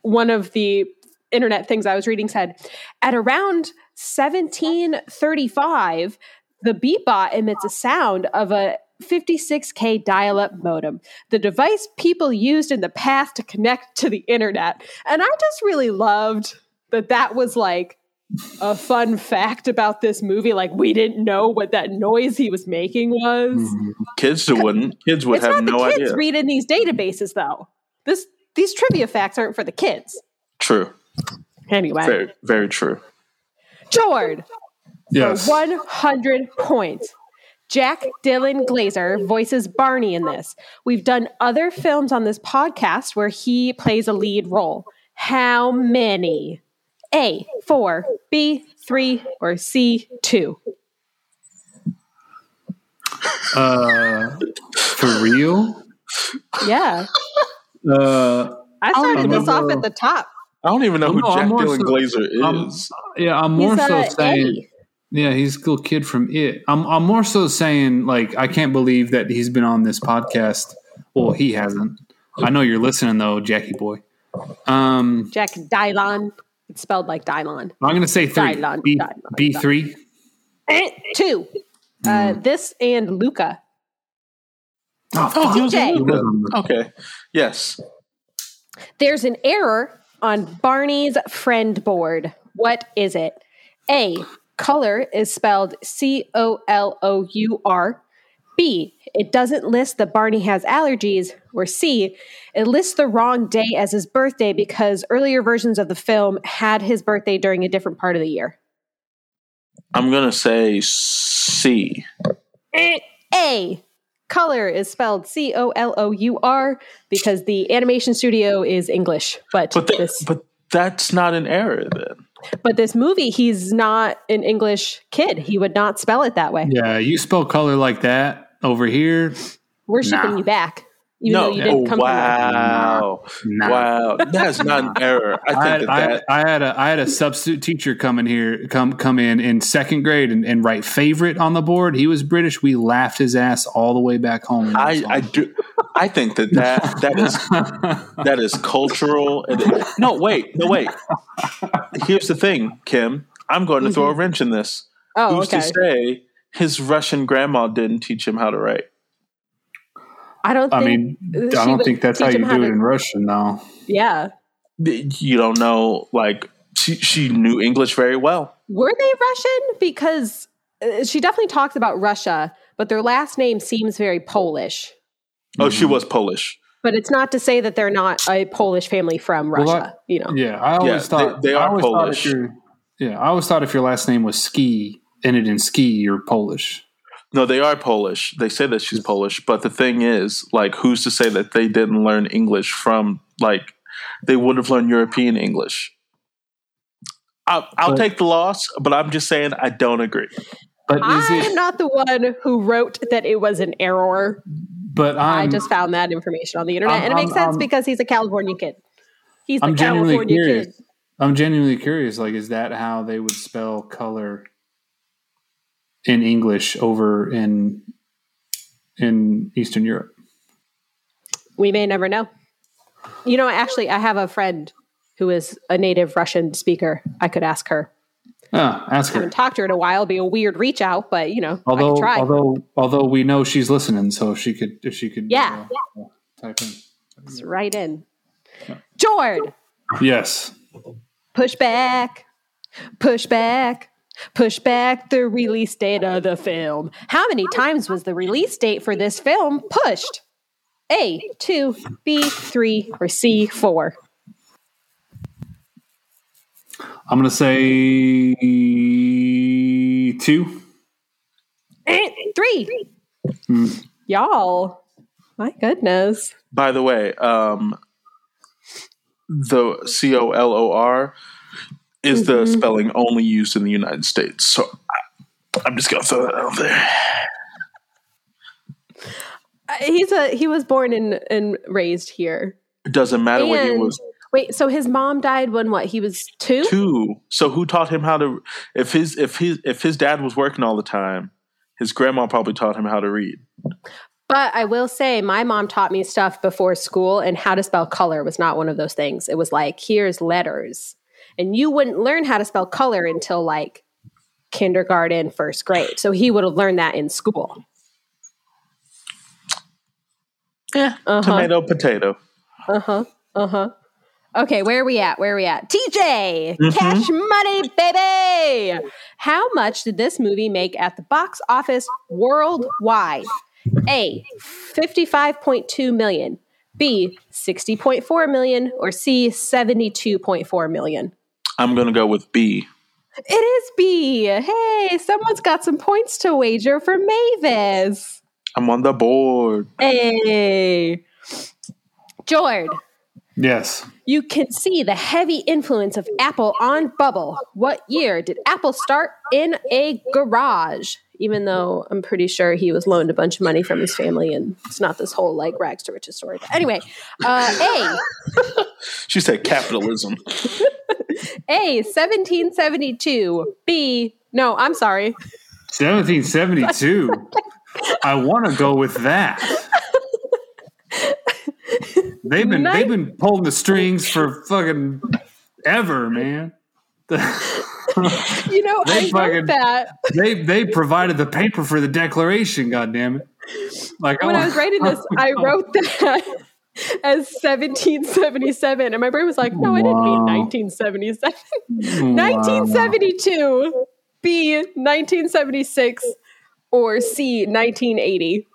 one of the internet things I was reading said, at around 1735, the B-bot emits a sound of a 56K dial-up modem, the device people used in the past to connect to the internet. And I just really loved that was like a fun fact about this movie. Like, we didn't know what that noise he was making was. Kids wouldn't. Kids would have no idea. It's not the kids reading these databases, though. These trivia facts aren't for the kids. True. Anyway. Very, very true. Jord. Yes. For 100 points. Jack Dylan Grazer voices Barney in this. We've done other films on this podcast where he plays a lead role. How many? A, 4, B, 3, or C, 2? For real? Yeah. I started this off at the top. I don't even know who Jack Dylan Grazer is. I'm more so saying... A. Yeah, he's a little kid from It. I'm more so saying, like, I can't believe that he's been on this podcast. Well, he hasn't. I know you're listening, though, Jackie boy. Jack Dylan. It's spelled like Dylan. I'm going to say 3. Dylan, B3. 2. This and Luca. Oh, okay. Yes. There's an error on Barney's friend board. What is it? A, color is spelled C-O-L-O-U-R. B, it doesn't list that Barney has allergies. Or C, it lists the wrong day as his birthday because earlier versions of the film had his birthday during a different part of the year. I'm going to say C. A. Color is spelled C-O-L-O-U-R because the animation studio is English. But that's not an error then. But this movie, he's not an English kid. He would not spell it that way. Yeah, you spell color like that over here. We're shipping you back. Wow. That's not an error. I had a substitute teacher come in second grade and write favorite on the board. He was British. We laughed his ass all the way back home. I think that is cultural. No, wait. Here's the thing, Kim. I'm going to throw a wrench in this. Oh, who's to say his Russian grandma didn't teach him how to write? I don't think that's how you do it in Russian, though. Yeah. You don't know, like, she knew English very well. Were they Russian? Because she definitely talks about Russia, but their last name seems very Polish. Oh, she was Polish. But it's not to say that they're not a Polish family from Russia, Yeah, I always thought they are Polish. I always thought if your last name was Ski, ended in Ski, you're Polish. No, they are Polish. They say that she's Polish, but the thing is, like, who's to say that they didn't learn English from, like, they would have learned European English? I'll take the loss, but I'm just saying I don't agree. But I'm not the one who wrote that it was an error. But I just found that information on the internet, and it makes sense because he's a California kid. He's the California kid. I'm genuinely curious. Like, is that how they would spell color in English over in Eastern Europe? We may never know. You know, actually, I have a friend who is a native Russian speaker. I could ask her. Ask her. I haven't talked to her in a while. It'll be a weird reach out, but I could try. Although we know she's listening, so if she could, type in. It's right in. Yeah. Jord. Yes. Push back. Push back. Push back the release date of the film. How many times was the release date for this film pushed? A, 2, B, 3, or C, 4? I'm going to say 2. 3. Y'all, my goodness. By the way, the C-O-L-O-R is the spelling only used in the United States. So I'm just going to throw that out there. He was born and raised here. It doesn't matter when he was. Wait, so his mom died when what? He was 2? 2. So who taught him how to – if his dad was working all the time, his grandma probably taught him how to read. But I will say my mom taught me stuff before school, and how to spell color was not one of those things. It was like, here's letters. And you wouldn't learn how to spell color until, like, kindergarten, first grade. So he would have learned that in school. Yeah. Uh-huh. Tomato, potato. Uh-huh. Uh-huh. Okay, where are we at? TJ! Cash money, baby! How much did this movie make at the box office worldwide? A, $55.2 million. B, $60.4 million. Or C, $72.4 million. I'm going to go with B. It is B. Hey, someone's got some points to wager for Mavis. I'm on the board. Hey. Jord. Yes. You can see the heavy influence of Apple on Bubble. What year did Apple start in a garage? Even though I'm pretty sure he was loaned a bunch of money from his family, and it's not this whole, like, rags to riches story. But anyway, A. She said capitalism. A, 1772. B, no, I'm sorry. 1772. I want to go with that. They've been pulling the strings for fucking ever, man. They provided the paper for the Declaration, goddammit. When I was writing this, I wrote that as 1777. And my brain was like, no, I didn't mean 1977. 1972, B, 1976, or C, 1980.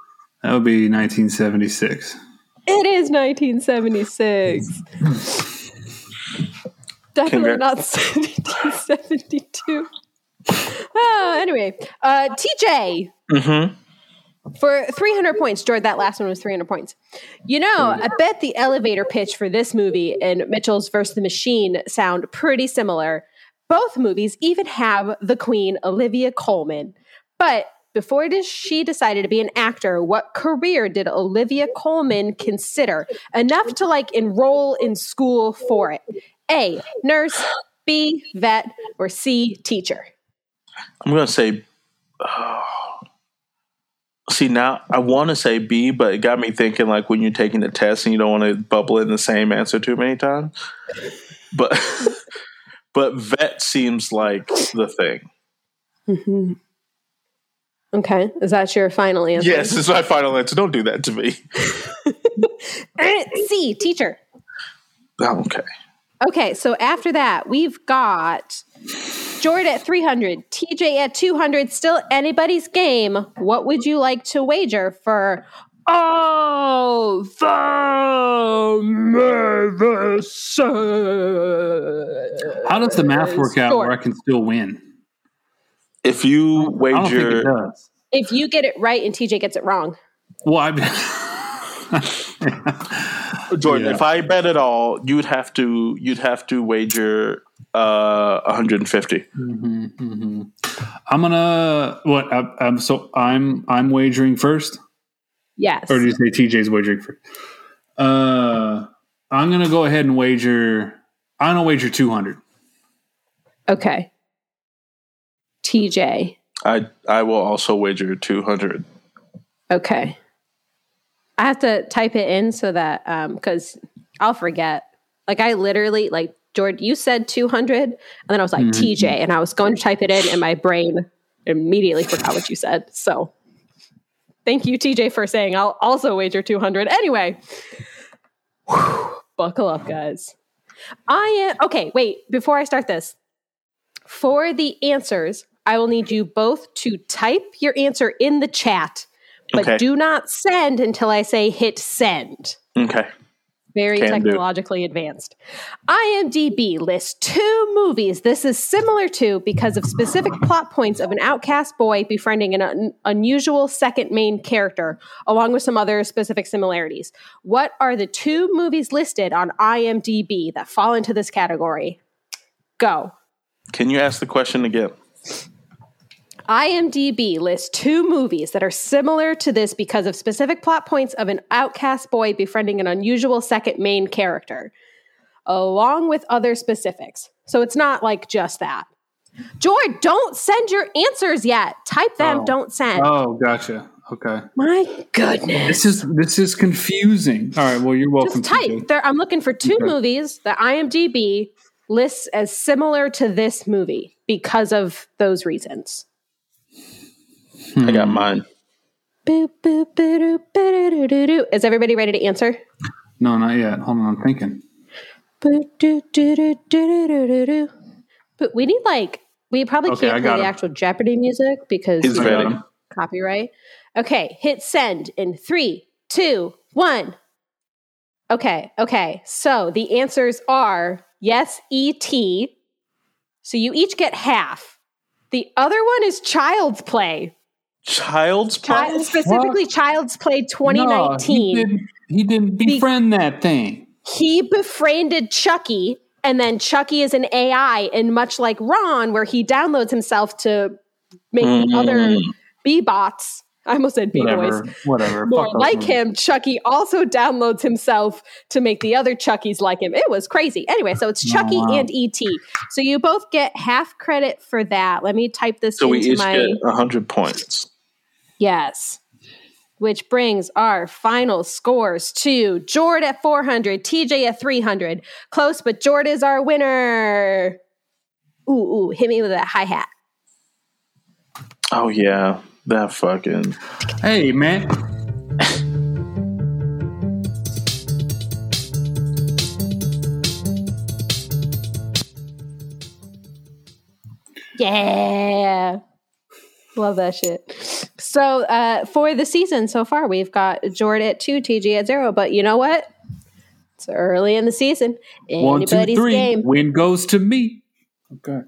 That would be 1976. It is 1976. Definitely not 1772. Oh, anyway, TJ. Mm-hmm. For 300 points, George, that last one was 300 points. You know, I bet the elevator pitch for this movie and Mitchell's versus the Machine sound pretty similar. Both movies even have the queen, Olivia Colman. But before she decided to be an actor, what career did Olivia Colman consider enough to, like, enroll in school for it? A, nurse, B, vet, or C, teacher? I'm going to say... See, now I want to say B, but it got me thinking, like, when you're taking the test and you don't want to bubble in the same answer too many times. But but vet seems like the thing. Mm-hmm. Okay. Is that your final answer? Yes, it's my final answer. Don't do that to me. C, teacher. Oh, okay. Okay, so after that, we've got... Jordan at 300, TJ at 200, still anybody's game. What would you like to wager for all the medicine? How does the math work out where I can still win? If you wager... If you get it right and TJ gets it wrong. Well, Jordan, if I bet at all, you'd have to wager 150. Mm-hmm, mm-hmm. I'm wagering first. Yes. Or did you say TJ's wagering first? I'm gonna go ahead and wager. I'm gonna wager 200. Okay. TJ. I will also wager 200. Okay. I have to type it in so that, because I'll forget. Like, I literally, like, George, you said 200, and then I was like, TJ, and I was going to type it in, and my brain immediately forgot what you said. So thank you, TJ, for saying I'll also wager 200. Anyway, whew, buckle up, guys. Okay, wait, before I start this, for the answers, I will need you both to type your answer in the chat. But do not send until I say hit send. Okay. Very technologically advanced. IMDb lists two movies this is similar to because of specific plot points of an outcast boy befriending an unusual second main character, along with some other specific similarities. What are the two movies listed on IMDb that fall into this category? Go. Can you ask the question again? IMDb lists two movies that are similar to this because of specific plot points of an outcast boy befriending an unusual second main character, along with other specifics. So it's not like just that. George, don't send your answers yet. Type them, don't send. Oh, gotcha. Okay. My goodness. This is confusing. All right, well, you're welcome. Just type. I'm looking for two movies that IMDb lists as similar to this movie because of those reasons. I got mine. Is everybody ready to answer? No, not yet. Hold on, I'm thinking. But we need, like, we probably can't play the actual Jeopardy music because copyright. Okay, hit send in 3, 2, 1. Okay. So the answers are yes, E.T. So you each get half. The other one is Child's Play. Child's Play? Specifically, what? Child's Play 2019. No, he didn't befriend that thing. He befriended Chucky, and then Chucky is an AI, and much like Ron, where he downloads himself to make the other B-bots. I almost said B-boys. Whatever. More like him, Chucky also downloads himself to make the other Chuckies like him. It was crazy. Anyway, so it's Chucky and E.T. So you both get half credit for that. Let me type this into my... So we each get 100 points. Yes. Which brings our final scores to Jord at 400, TJ at 300. Close, but Jord is our winner. Ooh, hit me with that hi-hat. Oh, yeah. That fucking... Hey, man. Yeah. Love that shit. So for the season so far, we've got Jord at 2, TG at 0. But you know what? It's early in the season. Anybody's 1, 2, 3. Game. Win goes to me. Okay.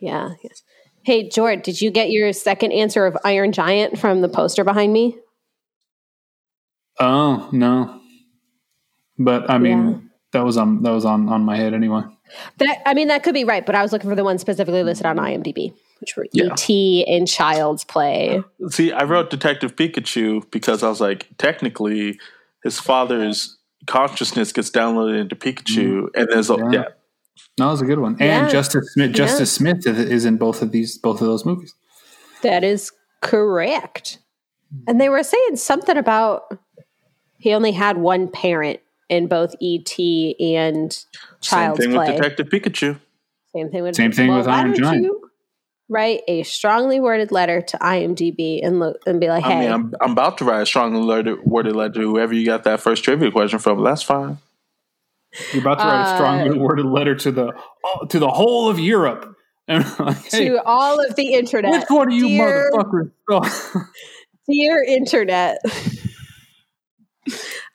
Yeah. Yes. Hey, Jord, did you get your second answer of Iron Giant from the poster behind me? Oh, no. But I mean, yeah. that was on my head anyway. That could be right, but I was looking for the one specifically listed on IMDb, which were E.T. and Child's Play. See, I wrote Detective Pikachu because I was like, technically, his father's consciousness gets downloaded into Pikachu, and there's yeah. No, it's a good one. And Justice Smith is in both of those movies. That is correct. And they were saying something about he only had one parent in both E.T. and Child's Play. Same thing with Detective Pikachu. Same thing with Iron Giant. You write a strongly worded letter to IMDb and look and be like, "Hey, I'm about to write a strongly worded letter to whoever you got that first trivia question from." But that's fine. You're about to write a strongly worded letter to the whole of Europe and like, hey, to all of the internet. Which one of you motherfuckers? Oh. Dear internet.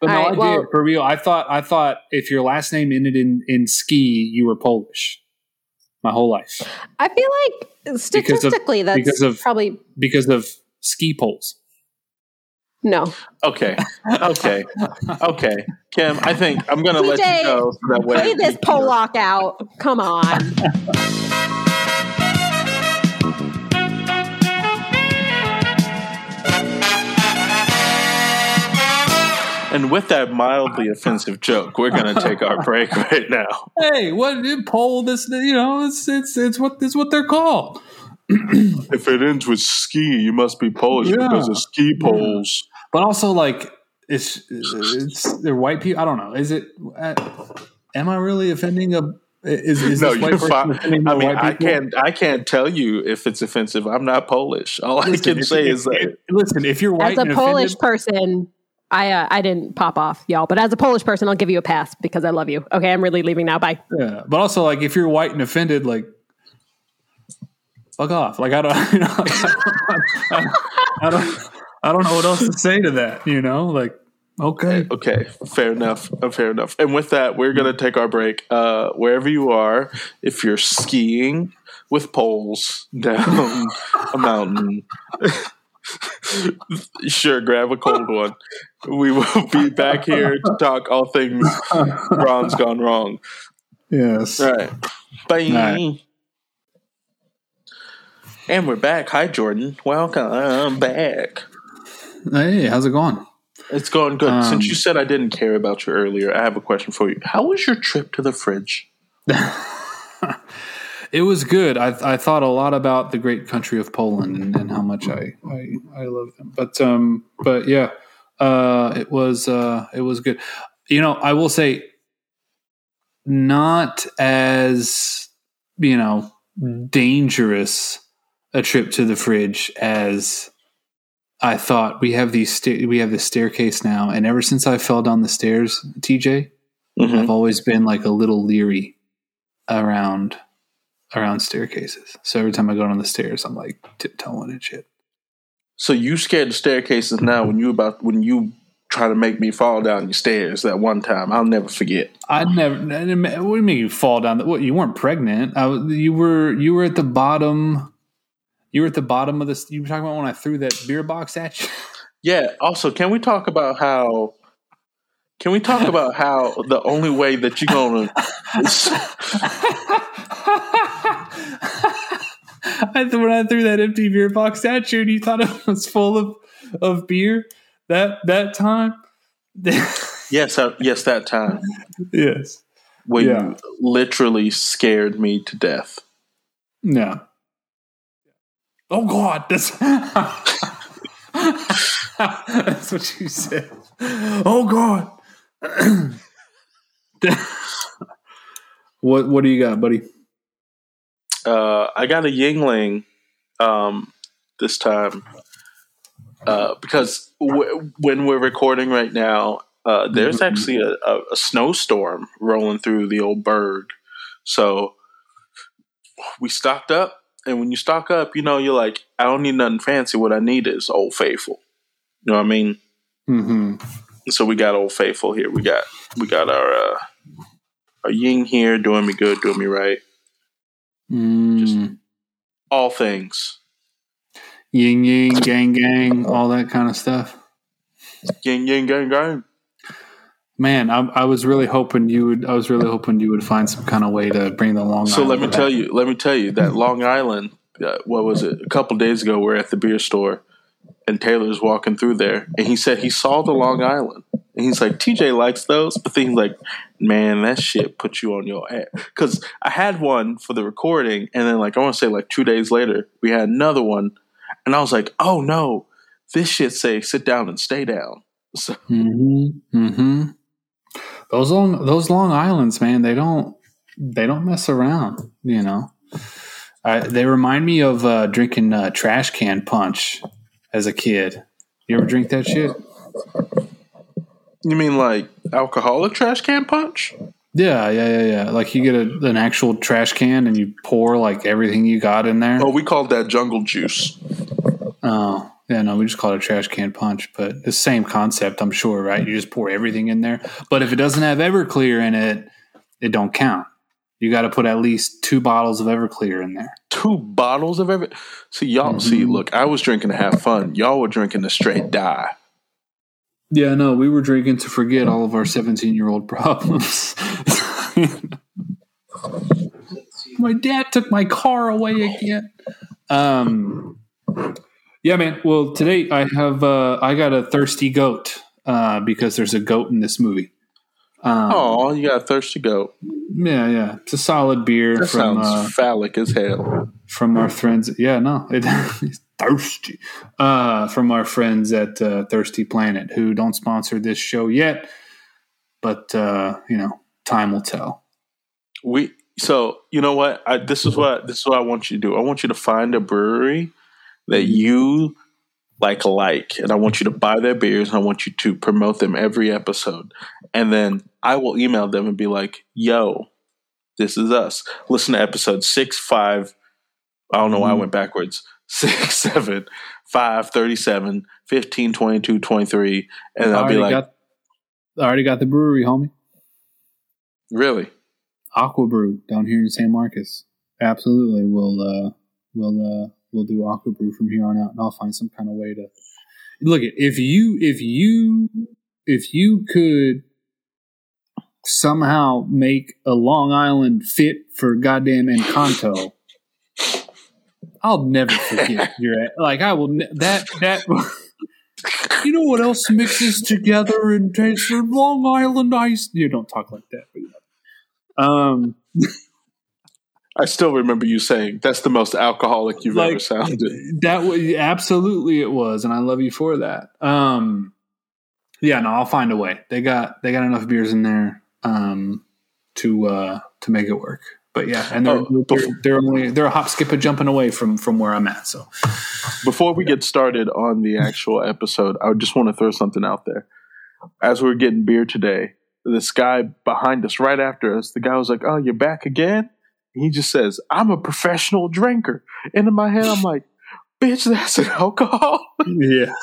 But no, right, I did for real. I thought if your last name ended in ski, you were Polish. My whole life. I feel like statistically that's probably because of ski poles. No. Okay. Kim, I think I'm gonna let you go so that way. Play this Polak out. Come on. And with that mildly offensive joke, we're going to take our break right now. Hey, what did poll this? You know, it's what they're called. If it ends with ski, you must be Polish because of ski poles. But also, like, it's they're white people. I don't know. Is it? Am I really offending a? Is no, this you're fine. I mean, I can't tell you if it's offensive. I'm not Polish. All I can say is, if you're white, as a Polish person. I didn't pop off, y'all. But as a Polish person, I'll give you a pass because I love you. Okay, I'm really leaving now. Bye. Yeah, but also, like, if you're white and offended, like, fuck off. Like, I don't know what else to say to that. You know, like, okay, fair enough. And with that, we're gonna take our break. Wherever you are, if you're skiing with poles down a mountain. Sure, grab a cold one. We will be back here to talk all things Ron's Gone Wrong. Yes. All right. Bye. Night. And we're back. Hi, Jordan. Welcome back. Hey, how's it going? It's going good. Since you said I didn't care about you earlier, I have a question for you. How was your trip to the fridge? It was good. I thought a lot about the great country of Poland and how much I love them. But yeah, it was good. You know, I will say, not as dangerous a trip to the fridge as I thought. We have this staircase now, and ever since I fell down the stairs, TJ, I've always been like a little leery around staircases. So every time I go down the stairs, I'm like tiptoeing and shit. So you scared of staircases now when you try to make me fall down the stairs that one time. I'll never forget. What do you mean you fall down? What, you weren't pregnant. You were at the bottom. You were at the bottom of this. You were talking about when I threw that beer box at you? Yeah. Also, can we talk about how the only way that you're going to... When I threw that empty beer box at you and you thought it was full of beer that time? Yes, that time. Yes. You literally scared me to death. No. Oh, God. That's what you said. Oh, God. What do you got, buddy? I got a Yingling this time because when we're recording right now, there's actually a snowstorm rolling through the old burg. So we stocked up. And when you stock up, you know, you're like, I don't need nothing fancy. What I need is Old Faithful. You know what I mean? Mm-hmm. So we got Old Faithful here. We got our yin here, doing me good, doing me right. Just all things. Yin, yin, gang, gang, all that kind of stuff. Yin, yin, gang, gang. Man, I was really hoping you would. I was really hoping you would find some kind of way to bring the Long Island. So let me tell you that Long Island. What was it? A couple days ago, we're at the beer store, and Taylor's walking through there, and he said he saw the Long Island, and he's like, TJ likes those, but then he's like, man, that shit puts you on your ass. Because I had one for the recording, and then like I want to say like 2 days later, we had another one, and I was like, oh no, this shit say sit down and stay down. So. Mm-hmm. Mm-hmm. Those Long Islands, man, they don't mess around, you know. They remind me of drinking trash can punch as a kid. You ever drink that shit? You mean like alcoholic trash can punch? Yeah. Like you get an actual trash can and you pour like everything you got in there. Oh, we called that jungle juice. Oh. Yeah, no, we just call it a trash can punch, but it's the same concept, I'm sure, right? You just pour everything in there. But if it doesn't have Everclear in it, it don't count. You got to put at least 2 bottles of Everclear in there. 2 bottles of Everclear? See, y'all, mm-hmm. Look, I was drinking to have fun. Y'all were drinking to straight die. Yeah, no, we were drinking to forget all of our 17-year-old problems. My dad took my car away again. Yeah, man. Well, today I have I got a thirsty goat because there's a goat in this movie. You got a thirsty goat. Yeah. It's a solid beer. That sounds phallic as hell. From our friends. Yeah, no, it's thirsty. From our friends at Thirsty Planet, who don't sponsor this show yet, but you know, time will tell. So you know what? This is what I want you to do. I want you to find a brewery that you like, and I want you to buy their beers, and I want you to promote them every episode. And then I will email them and be like, yo, this is us. Listen to episode 6, 5. I don't know why I went backwards. 6, 7, 5, 37, 15, 22, 23. And I'll be like, I already got the brewery, homie. Really? Aqua Brew down here in San Marcos. Absolutely. We'll do Aqua Brew from here on out, and I'll find some kind of way to look at. If you could somehow make a Long Island fit for goddamn Encanto, I'll never forget your like. I will that. You know what else mixes together and tastes of Long Island ice? You don't talk like that. But I still remember you saying that's the most alcoholic you've ever sounded. That was absolutely it was, and I love you for that. Yeah, no, I'll find a way. They got enough beers in there to make it work. But yeah, and they're a hop, skip, a jumping away from where I'm at. So before we get started on the actual episode, I just want to throw something out there. As we were getting beer today, this guy behind us, right after us, the guy was like, "Oh, you're back again." He just says, "I'm a professional drinker," and in my head, I'm like, "Bitch, that's an alcohol." Yeah.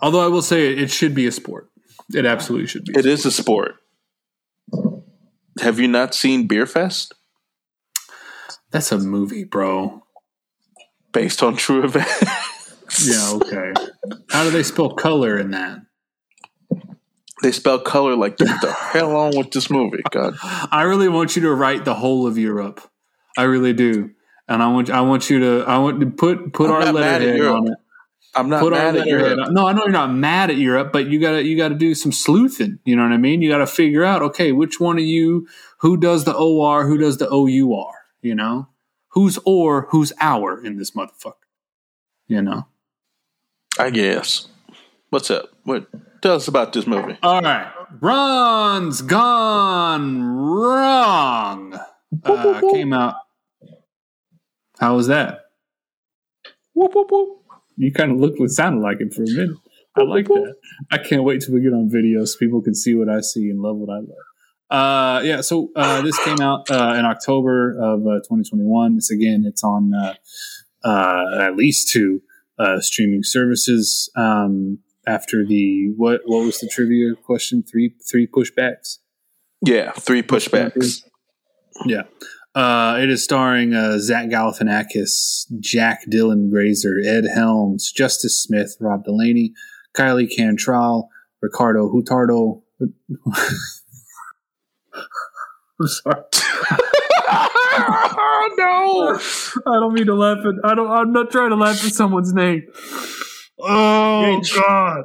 Although I will say, it should be a sport. It absolutely should be. It is a sport. Have you not seen Beer Fest? That's a movie, bro. Based on true events. Yeah. Okay. How do they spell color in that? They spell color like, get the hell on with this movie, God. I really want you to write the whole of Europe. I really do, and I want you to put our letterhead on it. I'm not mad at Europe. No, I know you're not mad at Europe, but you gotta do some sleuthing. You know what I mean? You gotta figure out, okay, which one of you, who does the OR, who does the OUR? You know, who's or who's our in this motherfucker? You know, I guess. What's up? What? Tell us about this movie. All right. Ron's Gone Wrong came out. How was that? Whoop, whoop, whoop. You kind of looked what sounded like it for a minute. I like that. I can't wait till we get on video so people can see what I see and love what I love. This came out in October of 2021. It's on at least two streaming services. After the what was the trivia question? Three pushbacks. Yeah, three pushbacks. Yeah. It is starring Zach Galifianakis, Jack Dylan Grazer, Ed Helms, Justice Smith, Rob Delaney, Kylie Cantrell, Ricardo Hutardo. I'm sorry. No, I don't mean to laugh at. I'm not trying to laugh at someone's name. Oh God!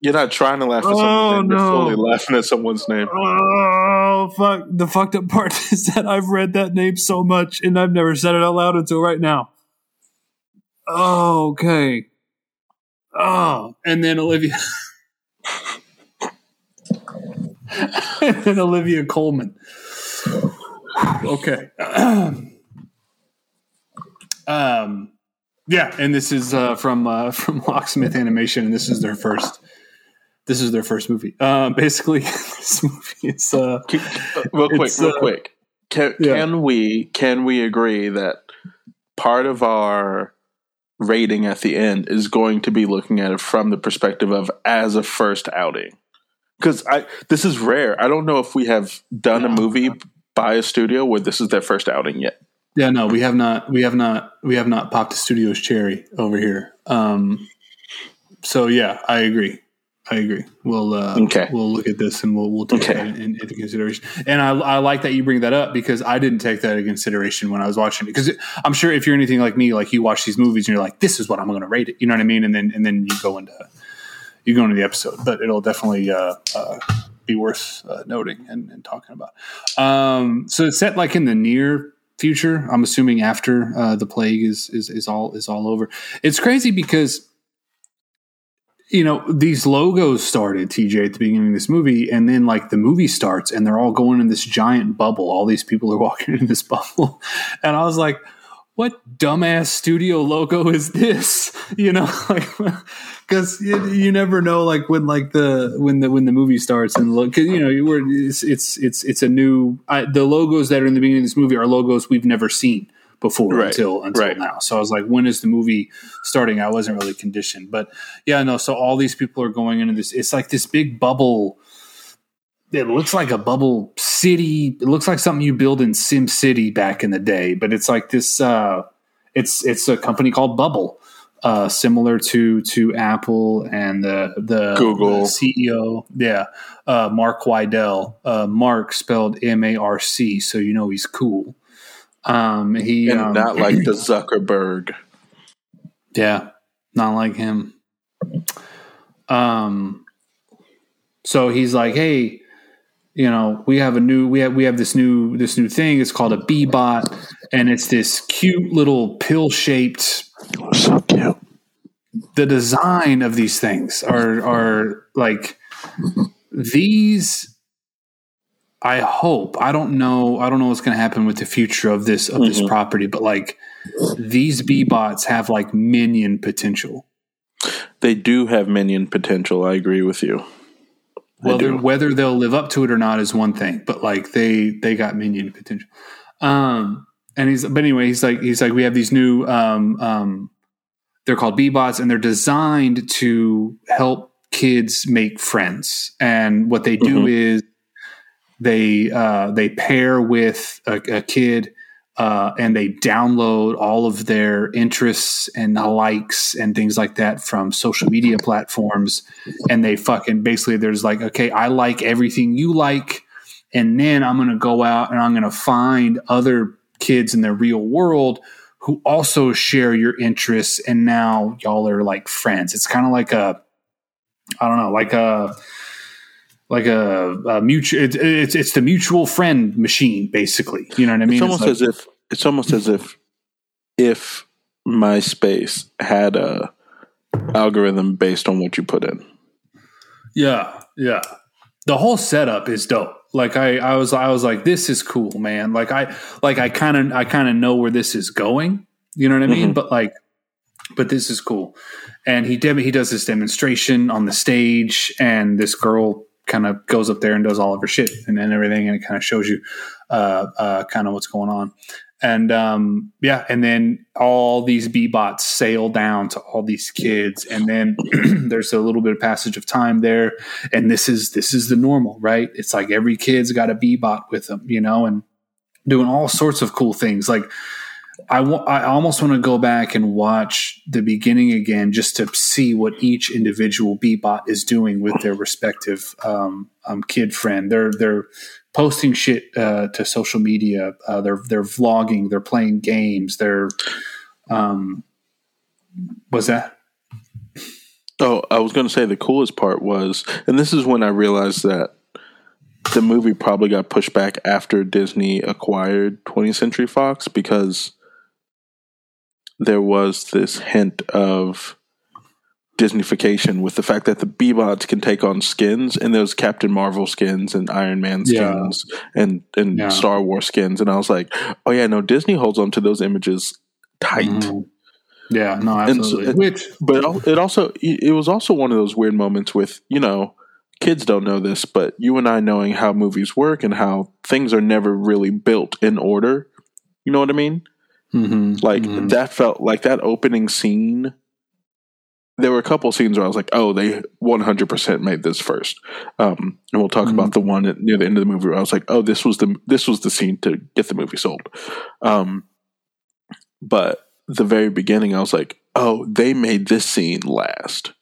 You're not trying to laugh at someone's name. You're fully laughing at someone's name. Oh fuck! The fucked up part is that I've read that name so much, and I've never said it out loud until right now. Oh, okay. Oh, and then Olivia, and then Olivia Colman. Okay. Yeah, and this is from Locksmith Animation, and this is their first movie. Basically, this movie is real quick. Can we agree that part of our rating at the end is going to be looking at it from the perspective of as a first outing? Because this is rare. I don't know if we have done a movie by a studio where this is their first outing yet. Yeah, no, we have not popped the studio's cherry over here. So yeah, I agree. We'll look at this and we'll take that into consideration. And I like that you bring that up, because I didn't take that into consideration when I was watching it. Because I'm sure if you're anything like me, like you watch these movies and you're like, this is what I'm going to rate it. You know what I mean? And then you go into the episode, but it'll definitely be worth noting and talking about. So it's set like in the near future, I'm assuming, after the plague is all over. It's crazy because, you know, these logos started, TJ, at the beginning of this movie, and then like the movie starts and they're all going in this giant bubble. All these people are walking in this bubble. And I was like, what dumbass studio logo is this? You know, like, because you never know, like when the movie starts and look, cause, you know, it's a new. The logos that are in the beginning of this movie are logos we've never seen before, right, until right now. So I was like, when is the movie starting? I wasn't really conditioned, but yeah, no. So all these people are going into this. It's like this big bubble. It looks like a bubble city. It looks like something you build in Sim City back in the day, but it's like this. It's a company called Bubble, similar to Apple and the Google CEO. Yeah, Mark Wydell. Mark spelled MARC, so you know he's cool. He not like the Zuckerberg. Yeah, not like him. So he's like, hey. You know, we have this new thing. It's called a B-bot, and it's this cute little pill-shaped. So cute. The design of these things are like these. I hope. I don't know what's going to happen with the future of this property, but like these B-bots have like minion potential. They do have minion potential. I agree with you. Well, whether they'll live up to it or not is one thing, but like they got minion potential. He's like, we have these new, they're called B-bots, and they're designed to help kids make friends. And what they do is they pair with a kid, and they download all of their interests and likes and things like that from social media platforms. And they basically there's like, okay, I like everything you like. And then I'm going to go out and I'm going to find other kids in the real world who also share your interests. And now y'all are like friends. It's kind of like a mutual. It's the mutual friend machine, basically. You know what I mean? It's almost as if MySpace had a algorithm based on what you put in. Yeah, yeah. The whole setup is dope. Like I was like, this is cool, man. Like I kind of know where this is going. You know what I mean? But this is cool. And he does this demonstration on the stage, and this girl kind of goes up there and does all of her shit and everything, and it kind of shows you kind of what's going on. And and then all these B-bots sail down to all these kids, and then there's a little bit of passage of time there, and this is the normal, right? It's like every kid's got a B-bot with them, you know, and doing all sorts of cool things. Like I almost want to go back and watch the beginning again just to see what each individual B-bot is doing with their respective kid friend. They're posting shit to social media. They're vlogging. They're playing games. They're what's that? Oh, I was going to say the coolest part was, and this is when I realized that the movie probably got pushed back after Disney acquired 20th Century Fox, because there was this hint of Disneyfication with the fact that the B-bots can take on skins, and there's Captain Marvel skins and Iron Man skins and Star Wars skins. And I was like, oh yeah, no, Disney holds on to those images tight. Mm-hmm. Yeah, no, absolutely. It was also one of those weird moments with, you know, kids don't know this, but you and I knowing how movies work and how things are never really built in order. You know what I mean? Mm-hmm. Like that felt like that opening scene. There were a couple scenes where I was like, oh, they 100% made this first. And we'll talk about the one near the end of the movie where I was like, oh, this was the scene to get the movie sold. But the very beginning, I was like, oh, they made this scene last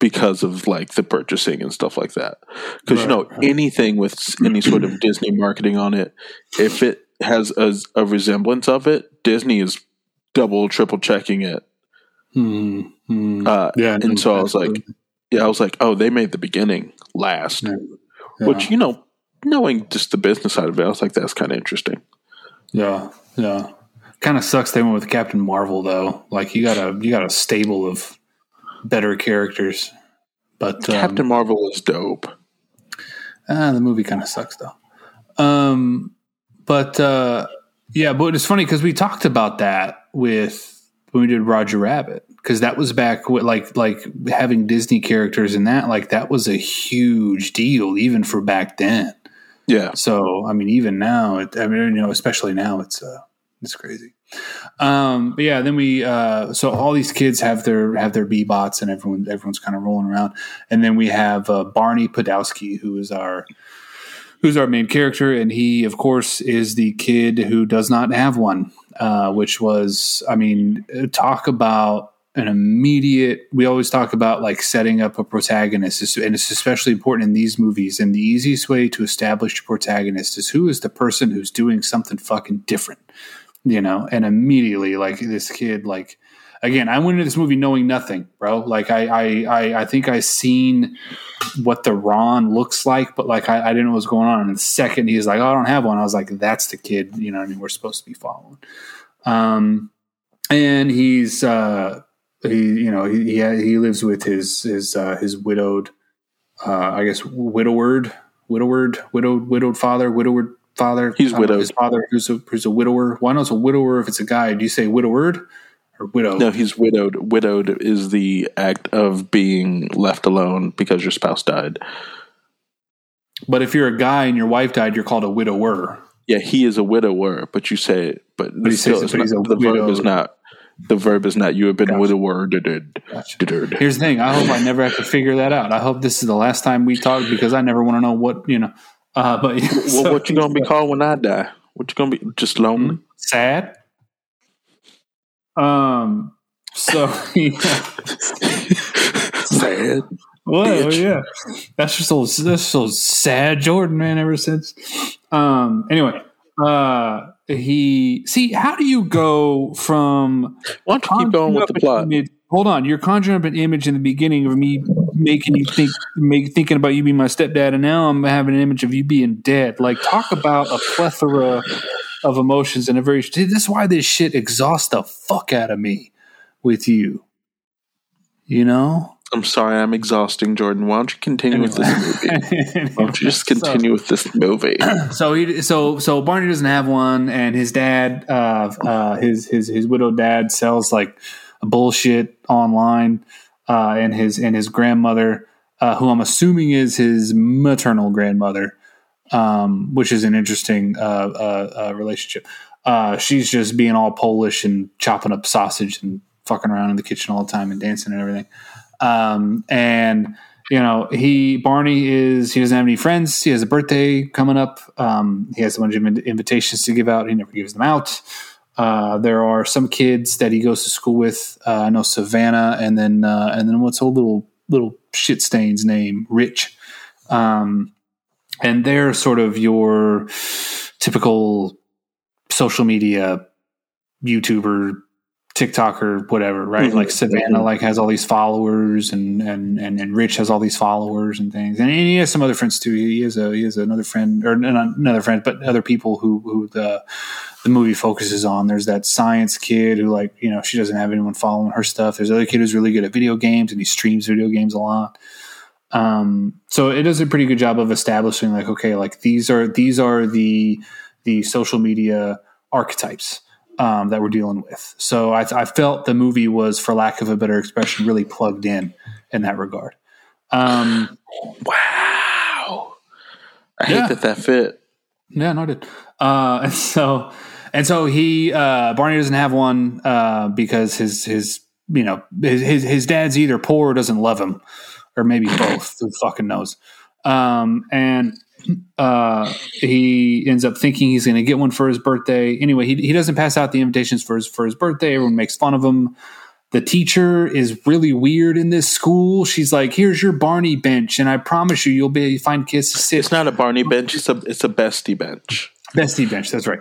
because of like the purchasing and stuff like that. Because, anything with any sort of Disney marketing on it, if it has a resemblance of it, Disney is double, triple checking it. So I was like, oh, they made the beginning last, which, you know, knowing just the business side of it, I was like, that's kind of interesting. Yeah. Kind of sucks they went with Captain Marvel though. Like you got a stable of better characters, but Captain Marvel is dope. The movie kind of sucks though. But it's funny because we talked about that when we did Roger Rabbit, because that was back with like having Disney characters in that, like that was a huge deal even for back then. Yeah. So, I mean, even now, especially now it's crazy. But yeah, then so all these kids have their B-bots and everyone's kind of rolling around. And then we have Barney Podowski, who's our main character. And he of course is the kid who does not have one. Which was, I mean, talk about an immediate. We always talk about like setting up a protagonist, and it's especially important in these movies. And the easiest way to establish a protagonist is who is the person who's doing something fucking different, you know? And immediately, like this kid, like again, I went into this movie knowing nothing, bro. Like I think I seen what the Ron looks like, but like I didn't know what was going on. And the second he's like, oh, I don't have one, I was like, that's the kid, you know what I mean, we're supposed to be following. And he's he lives with his widowed father. He's widowed. His father, who's a widower. Why not a widower if it's a guy? Do you say widowered or widowed? No, he's widowed. Widowed is the act of being left alone because your spouse died. But if you're a guy and your wife died, you're called a widower. Yeah, he is a widower, but you say, the verb is not, you have been widowered. Gotcha. Here's the thing. I hope I never have to figure that out. I hope this is the last time we talk, because I never want to know what, you know. What you going to be called when I die? What you going to be? Just lonely? Sad? Sad. Well, yeah, that's just old sad Jordan, man, ever since. How do you go from? Why don't you keep going with the plot? Image, hold on, you're conjuring up an image in the beginning of me making you thinking about you being my stepdad, and now I'm having an image of you being dead. Like, talk about a plethora of emotions and this is why this shit exhausts the fuck out of me with you. You know. I'm sorry, I'm exhausting, Jordan. Why don't you continue with this movie? Why don't you just continue with this movie? So Barney doesn't have one, and his dad, his widowed dad, sells like bullshit online, and his grandmother who I'm assuming is his maternal grandmother, which is an interesting relationship. She's just being all Polish and chopping up sausage and fucking around in the kitchen all the time and dancing and everything. And you know, Barney doesn't have any friends. He has a birthday coming up. He has a bunch of invitations to give out. He never gives them out. There are some kids that he goes to school with. I know Savannah, and then what's old little shit stain's name, Rich. And they're sort of your typical social media YouTuber, TikToker, whatever, right? Mm-hmm. Like Savannah, like has all these followers, and Rich has all these followers and things, and he has some other friends too. He has another friend, or not another friend, but other people who the movie focuses on. There's that science kid who, like, you know, she doesn't have anyone following her stuff. There's another kid who's really good at video games, and he streams video games a lot. So it does a pretty good job of establishing, like, okay, like these are the social media archetypes that we're dealing with. So I felt the movie was, for lack of a better expression, really plugged in that regard. Wow. I hate that fit. Yeah, no, I did. And so he, Barney doesn't have one, because his dad's either poor or doesn't love him, or maybe both. Who fucking knows? He ends up thinking he's going to get one for his birthday. Anyway, he doesn't pass out the invitations for his birthday. Everyone makes fun of him. The teacher is really weird in this school. She's like, "Here's your Barney bench, and I promise you, you'll find kids to sit." It's not a Barney bench. It's a bestie bench. Bestie bench. That's right.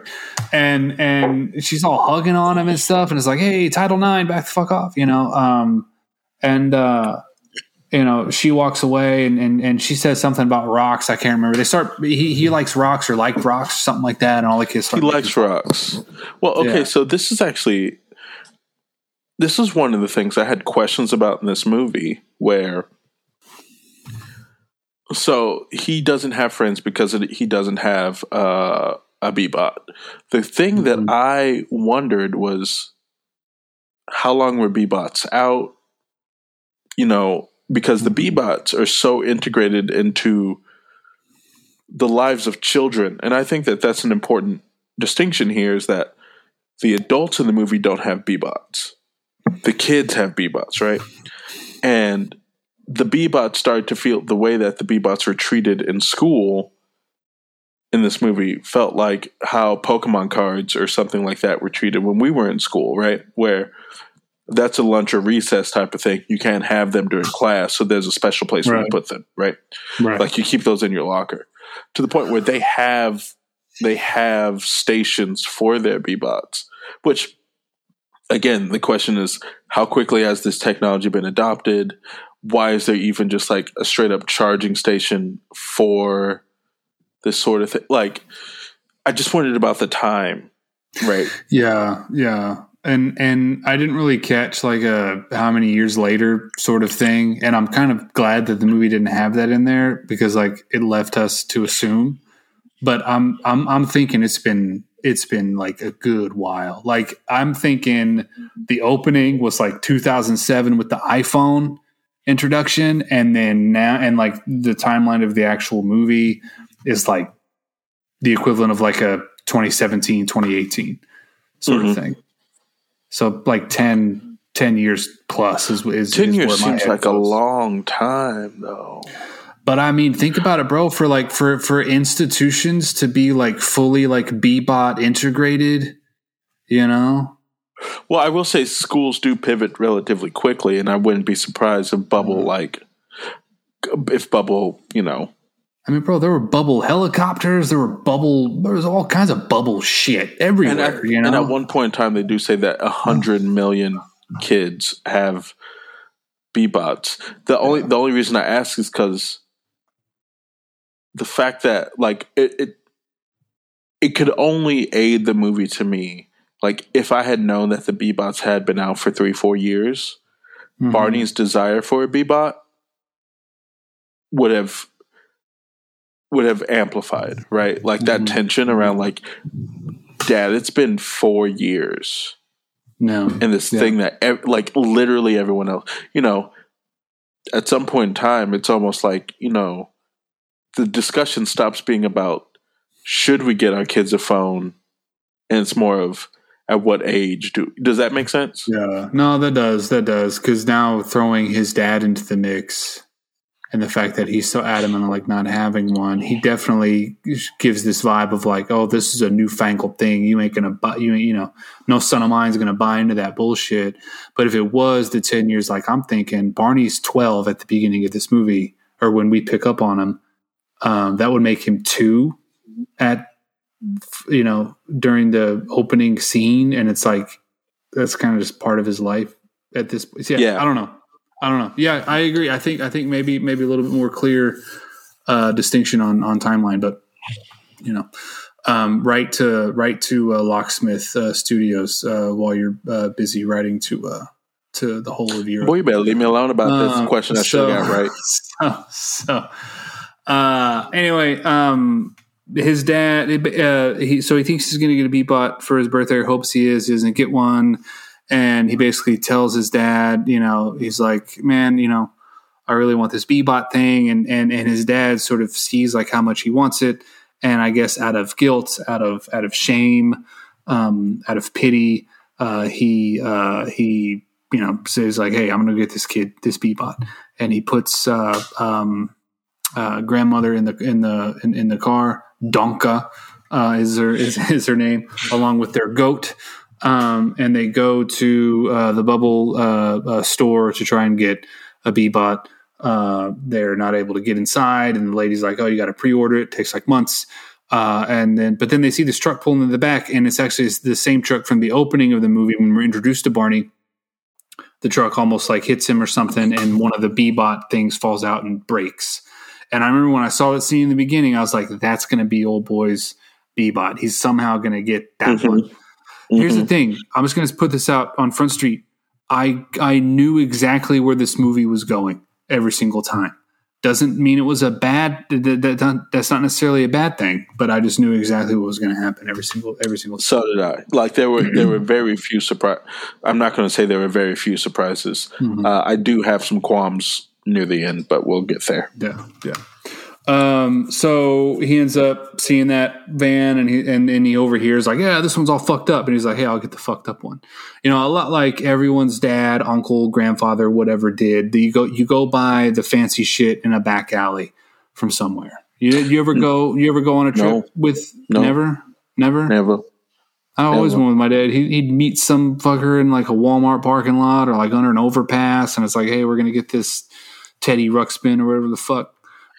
And she's all hugging on him and stuff. And it's like, "Hey, Title IX, back the fuck off," you know. You know, she walks away and she says something about rocks. I can't remember. They start. He likes rocks or liked rocks, something like that. And all the kids start. He likes rocks. Well, okay. Yeah. So this is actually, this is one of the things I had questions about in this movie, where, so he doesn't have friends because he doesn't have a B-bot. The thing that I wondered was, how long were B-bots out? You know, because the B-bots are so integrated into the lives of children. And I think that that's an important distinction here, is that the adults in the movie don't have B-bots. The kids have B-bots, right? And the B-bots started to feel the way that the B-bots were treated in school in this movie felt like how Pokemon cards or something like that were treated when we were in school, right? Where that's a lunch or recess type of thing. You can't have them during class, so there's a special place where you put them, right? Like, you keep those in your locker, to the point where they have stations for their B-bots, which, again, the question is, how quickly has this technology been adopted? Why is there even just like a straight up charging station for this sort of thing? Like, I just wondered about the time, right? Yeah. And I didn't really catch like a how many years later sort of thing. And I'm kind of glad that the movie didn't have that in there, because like it left us to assume. But I'm thinking it's been like a good while. Like, I'm thinking the opening was like 2007 with the iPhone introduction, and then now, and like the timeline of the actual movie is like the equivalent of like a 2017, 2018 sort of thing. So like 10 years plus is 10 years is where seems like goes. A long time though. But I mean, think about it, bro. For like for institutions to be like fully like B-bot integrated, you know. Well, I will say schools do pivot relatively quickly, and I wouldn't be surprised if Bubble, you know. I mean, bro, there were Bubble helicopters. There was all kinds of Bubble shit everywhere. And you know. And at one point in time, they do say that 100 million kids have B-bots. The only reason I ask is because the fact that like it could only aid the movie to me, like if I had known that the B-bots had been out for 3-4 years, Barney's desire for a B-bot would have amplified, right? Like that tension around like, dad, it's been 4 years now, and this thing that like literally everyone else, you know. at some point in time, it's almost like, you know, the discussion stops being about should we get our kids a phone, and it's more of at what age does that make sense? Yeah, no, that does. Because now throwing his dad into the mix and the fact that he's so adamant on like not having one, he definitely gives this vibe of like, oh, this is a newfangled thing. You ain't gonna buy, you know, no son of mine's gonna buy into that bullshit. But if it was the 10 years, like I'm thinking, Barney's 12 at the beginning of this movie, or when we pick up on him, that would make him 2 at, you know, during the opening scene, and it's like that's kind of just part of his life at this point. Yeah. I don't know. Yeah, I agree. I think maybe a little bit more clear distinction on timeline, but you know, write to Locksmith Studios while you're busy writing to the whole of Europe. Boy, you better leave me alone about this question. Anyway. His dad, he thinks he's going to get a B-bot for his birthday, or hopes he is. He doesn't get one. And he basically tells his dad, you know, he's like, man, you know, I really want this B-bot thing. And his dad sort of sees like how much he wants it. And I guess out of guilt, out of shame, out of pity, he, you know, says like, hey, I'm going to get this kid, this B-bot. And he puts, grandmother in the car. Donka is her name, along with their goat, and they go to the Bubble store to try and get a B-bot. They're not able to get inside, and the lady's like, "Oh, you got to pre-order it. It takes like months." But then they see this truck pulling in the back, and it's actually the same truck from the opening of the movie when we're introduced to Barney. The truck almost like hits him or something, and one of the B-bot things falls out and breaks. And I remember when I saw that scene in the beginning, I was like, that's going to be old boy's B-bot. He's somehow going to get that one. Mm-hmm. Here's the thing. I'm just going to put this out on Front Street. I knew exactly where this movie was going every single time. Doesn't mean it was a bad that's not necessarily a bad thing, but I just knew exactly what was going to happen every single time. So did I. Like there were very few surprises. I'm not going to say there were very few surprises. Mm-hmm. I do have some qualms near the end, but we'll get there. Yeah. So he ends up seeing that van, and he overhears like, yeah, this one's all fucked up. And he's like, hey, I'll get the fucked up one. You know, a lot like everyone's dad, uncle, grandfather, whatever did. You go buy the fancy shit in a back alley from somewhere. You ever go on a trip with never? I always went with my dad. He'd meet some fucker in like a Walmart parking lot or like under an overpass, and it's like, hey, we're gonna get this Teddy Ruxpin or whatever the fuck.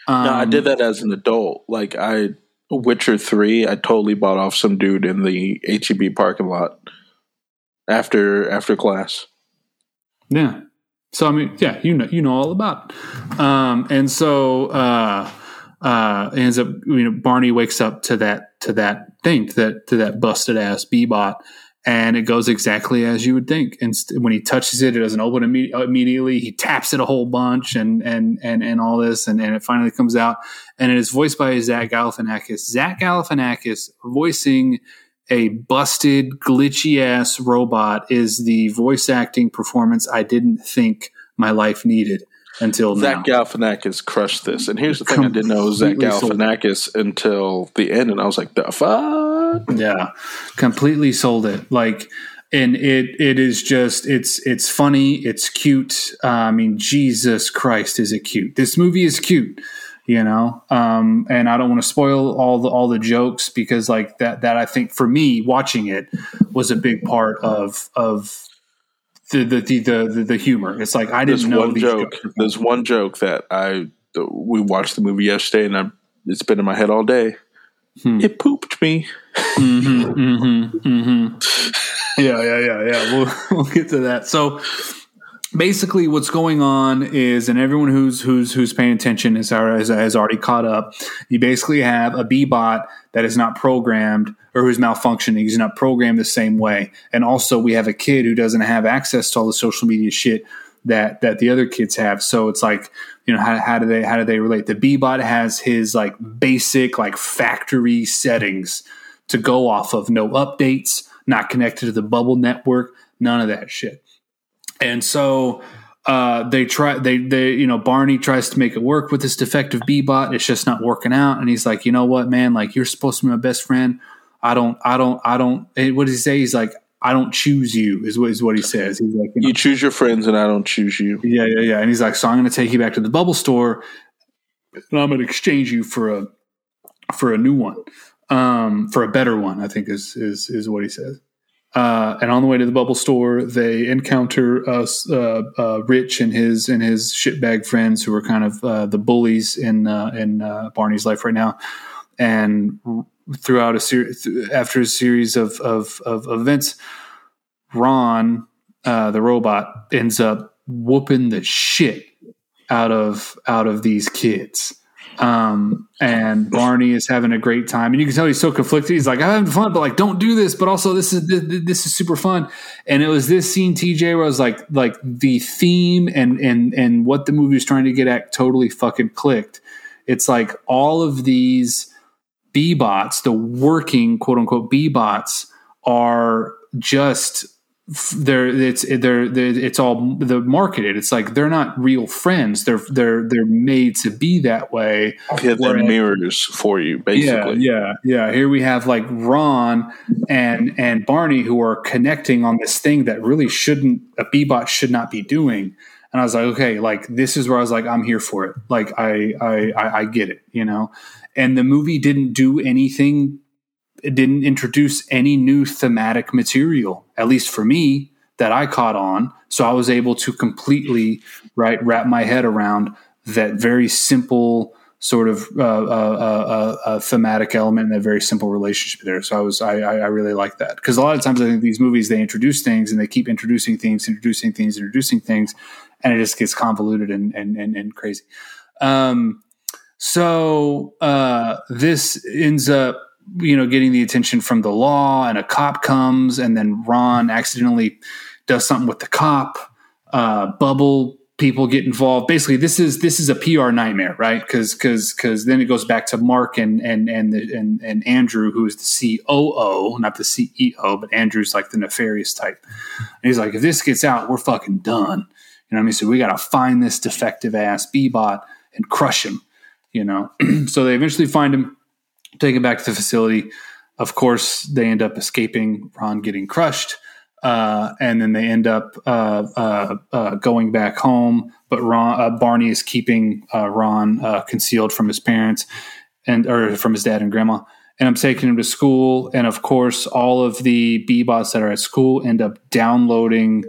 No, I did that as an adult. Like Witcher 3, I totally bought off some dude in the HEB parking lot after class. Yeah. So I mean, yeah, you know all about it. Ends up, you know, Barney wakes up to that busted ass B-bot. And it goes exactly as you would think. And when he touches it, it doesn't open immediately. He taps it a whole bunch and all this. And it finally comes out. And it is voiced by Zach Galifianakis. Zach Galifianakis voicing a busted, glitchy-ass robot is the voice acting performance I didn't think my life needed until now. Zach Galifianakis crushed this. And here's the thing. I didn't know Zach Galifianakis until the end. And I was like, the fuck? Yeah, completely sold it. Like, and it is just, it's funny, it's cute. I mean, Jesus Christ, is it cute? This movie is cute, you know. And I don't want to spoil all the jokes, because like that I think for me watching it was a big part of the humor. It's like I didn't know these jokes. There's one joke that we watched the movie yesterday, and it's been in my head all day. It pooped me. Yeah. We'll get to that. So basically, what's going on is, and everyone who's paying attention has already caught up. You basically have a B-bot that is not programmed, or who's malfunctioning. He's not programmed the same way, and also we have a kid who doesn't have access to all the social media shit that the other kids have. So it's like, you know, how do they relate? The B-bot has his like basic like factory settings to go off of. No updates, not connected to the Bubble network, none of that shit. And so Barney tries to make it work with this defective B-bot. It's just not working out. And he's like, you know what, man, like, you're supposed to be my best friend. I don't, what does he say? He's like, I don't choose you is what he says. He's like, you choose your friends and I don't choose you. Yeah. And he's like, so I'm going to take you back to the Bubble store and I'm going to exchange you for a new one, for a better one, I think is what he says. And on the way to the Bubble store, they encounter Rich and his shitbag friends who are kind of the bullies in Barney's life right now. And throughout after a series of events, Ron, the robot, ends up whooping the shit out of these kids. And Barney is having a great time, and you can tell he's so conflicted. He's like, I'm having fun, but like, don't do this. But also this is super fun. And it was this scene, TJ, where I was like the theme and what the movie was trying to get at totally fucking clicked. It's like all of these B-bots, the working quote unquote B-bots, are just it's all the marketed. It's like they're not real friends. They're made to be that way. Yeah, they're mirrors for you, basically. Yeah. Here we have like Ron and Barney who are connecting on this thing that really a B-bot should not be doing. And I was like, okay, like this is where I was like, I'm here for it. Like I get it, you know. And the movie didn't do anything. It didn't introduce any new thematic material, at least for me, that I caught on. So I was able to completely wrap my head around that very simple sort of thematic element and that very simple relationship there. So I really like that, because a lot of times I think these movies, they introduce things and they keep introducing things, and it just gets convoluted and crazy. So this ends up, you know, getting the attention from the law, and a cop comes, and then Ron accidentally does something with the cop. Bubble people get involved. Basically, this is a PR nightmare, right? Because then it goes back to Mark and Andrew, who is the COO, not the CEO, but Andrew's like the nefarious type. And he's like, if this gets out, we're fucking done. You know what I mean? So we got to find this defective ass B-bot and crush him, you know? So they eventually find him. Take him back to the facility. Of course, they end up escaping, Ron getting crushed, and then they end up going back home. But Barney is keeping Ron concealed from his parents from his dad and grandma. And I'm taking him to school. And of course, all of the B-bots that are at school end up downloading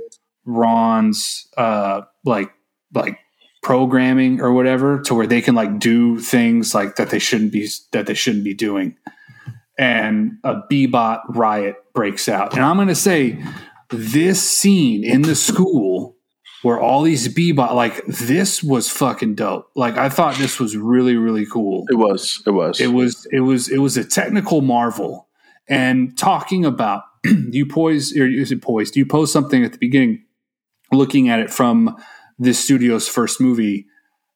Ron's programming or whatever, to where they can like do things like that they shouldn't be doing. And a B-bot riot breaks out. And I'm going to say this scene in the school where all these B-bot, like, this was fucking dope. Like, I thought this was really, really cool. It was a technical marvel. And talking about you pose something at the beginning, looking at it from this studio's first movie,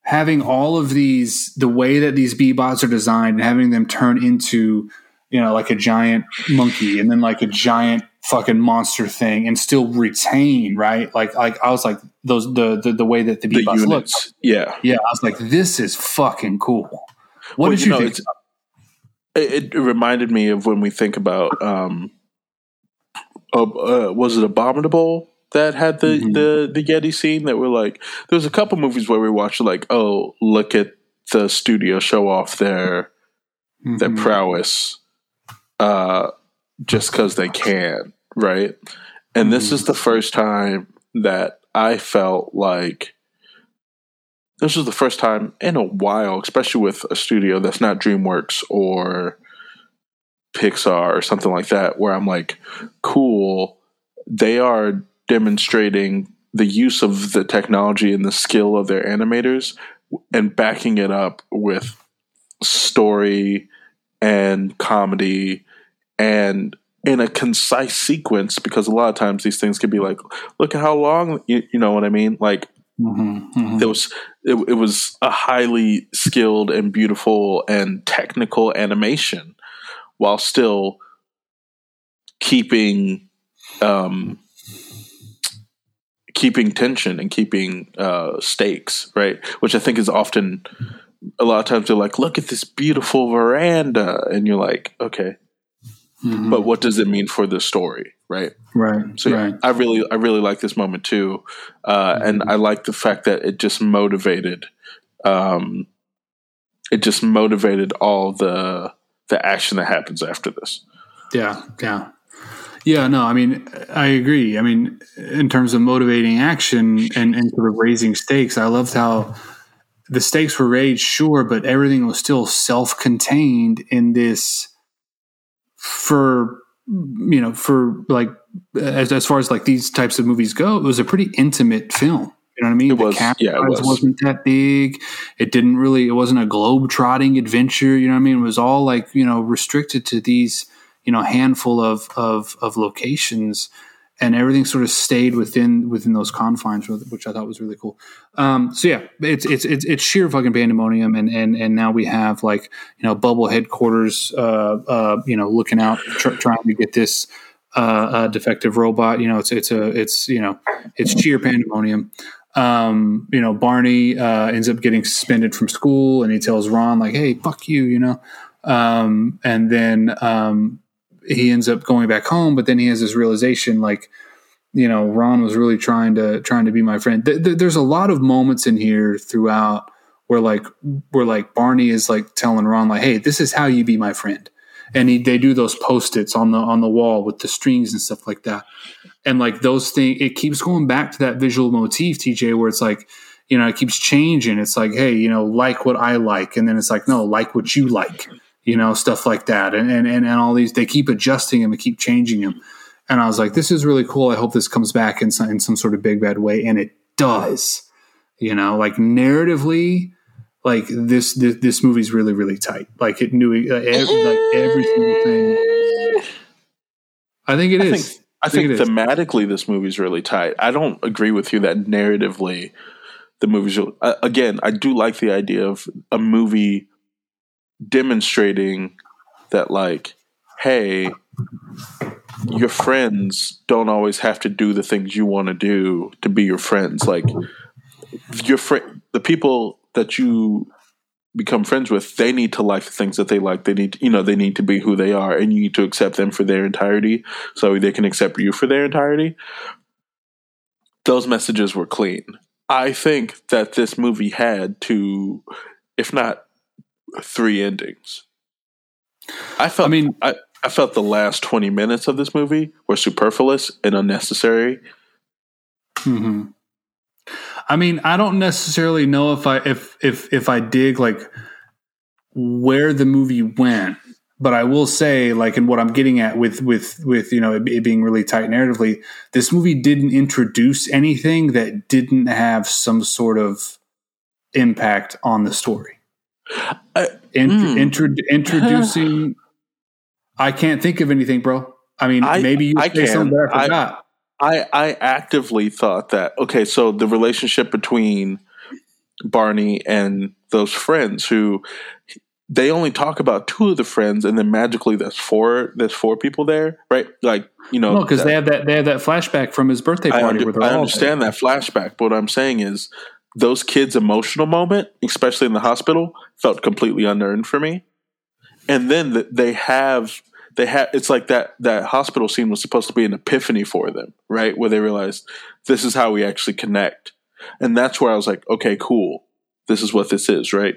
having all of these, the way that these B-bots are designed, and having them turn into, you know, like a giant monkey and then like a giant fucking monster thing, and still retain, right? Like I was like, those the way that the B-bots look. Yeah. I was like, this is fucking cool. What did you think? It reminded me of when we think about was it Abominable? That had the Yeti scene, that we're like, there's a couple movies where we watched like, oh, look at the studio show off their prowess just because they can, right? And this is the first time that I felt like this was the first time in a while, especially with a studio that's not DreamWorks or Pixar or something like that, where I'm like, cool, they are demonstrating the use of the technology and the skill of their animators and backing it up with story and comedy and in a concise sequence, because a lot of times these things could be like, look at how long, you know what I mean? Like, it was a highly skilled and beautiful and technical animation while still keeping keeping tension and keeping stakes, right? Which I think is often, a lot of times you're like, look at this beautiful veranda. And you're like, okay, mm-hmm. but what does it mean for the story, right? Right. So right. I really like this moment too. Mm-hmm. And I like the fact that it just motivated all the action that happens after this. Yeah, yeah. Yeah, no, I mean, I agree. I mean, in terms of motivating action and sort of raising stakes, I loved how the stakes were raised, sure, but everything was still self-contained in this for like, as far as like these types of movies go, it was a pretty intimate film. You know what I mean? It was, the camera wasn't that big. It wasn't a globe-trotting adventure. You know what I mean? It was all like, you know, restricted to these, you know, handful of locations, and everything sort of stayed within those confines, which I thought was really cool. So yeah, it's sheer fucking pandemonium. And now we have like, you know, Bubble headquarters, you know, looking out, trying to get this, defective robot. You know, it's sheer pandemonium. You know, Barney, ends up getting suspended from school, and he tells Ron like, hey, fuck you, you know? And then, he ends up going back home, but then he has this realization, like, you know, Ron was really trying to be my friend. There's a lot of moments in here throughout where Barney is like telling Ron, like, hey, this is how you be my friend. And they do those post-its on the wall with the strings and stuff like that. And like those things, it keeps going back to that visual motif, TJ, where it's like, you know, it keeps changing. It's like, hey, you know, like what I like. And then it's like, no, like what you like. You know, stuff like that. And all these, they keep adjusting them and keep changing them. And I was like, this is really cool. I hope this comes back in some sort of big bad way. And it does, you know, like narratively, like this movie's really, really tight. Like it knew every single thing. I think it is. I think thematically this movie's really tight. I don't agree with you that narratively the movie's, again, I do like the idea of a movie demonstrating that, like, hey, your friends don't always have to do the things you want to do to be your friends. Like the people that you become friends with, they need to like the things that they like. They need, you know, they need to be who they are, and you need to accept them for their entirety so they can accept you for their entirety. Those messages were clean. I think that this movie had two, if not three endings. I felt the last 20 minutes of this movie were superfluous and unnecessary. Mm-hmm. I mean, I don't necessarily know if I dig like where the movie went, but I will say, like, and what I'm getting at with you know, it being really tight narratively, this movie didn't introduce anything that didn't have some sort of impact on the story. Introducing, I can't think of anything, bro. I mean, maybe you say something that I forgot. I actively thought that, okay, so the relationship between Barney and those friends, who they only talk about two of the friends, and then magically there's four people there, right? Like, you know, because they have that flashback from his birthday party. I understand that flashback, but what I'm saying is, those kids' emotional moment, especially in the hospital, felt completely unearned for me. And then they have it's like that hospital scene was supposed to be an epiphany for them, right? Where they realized this is how we actually connect. And that's where I was like, okay, cool. This is what this is, right?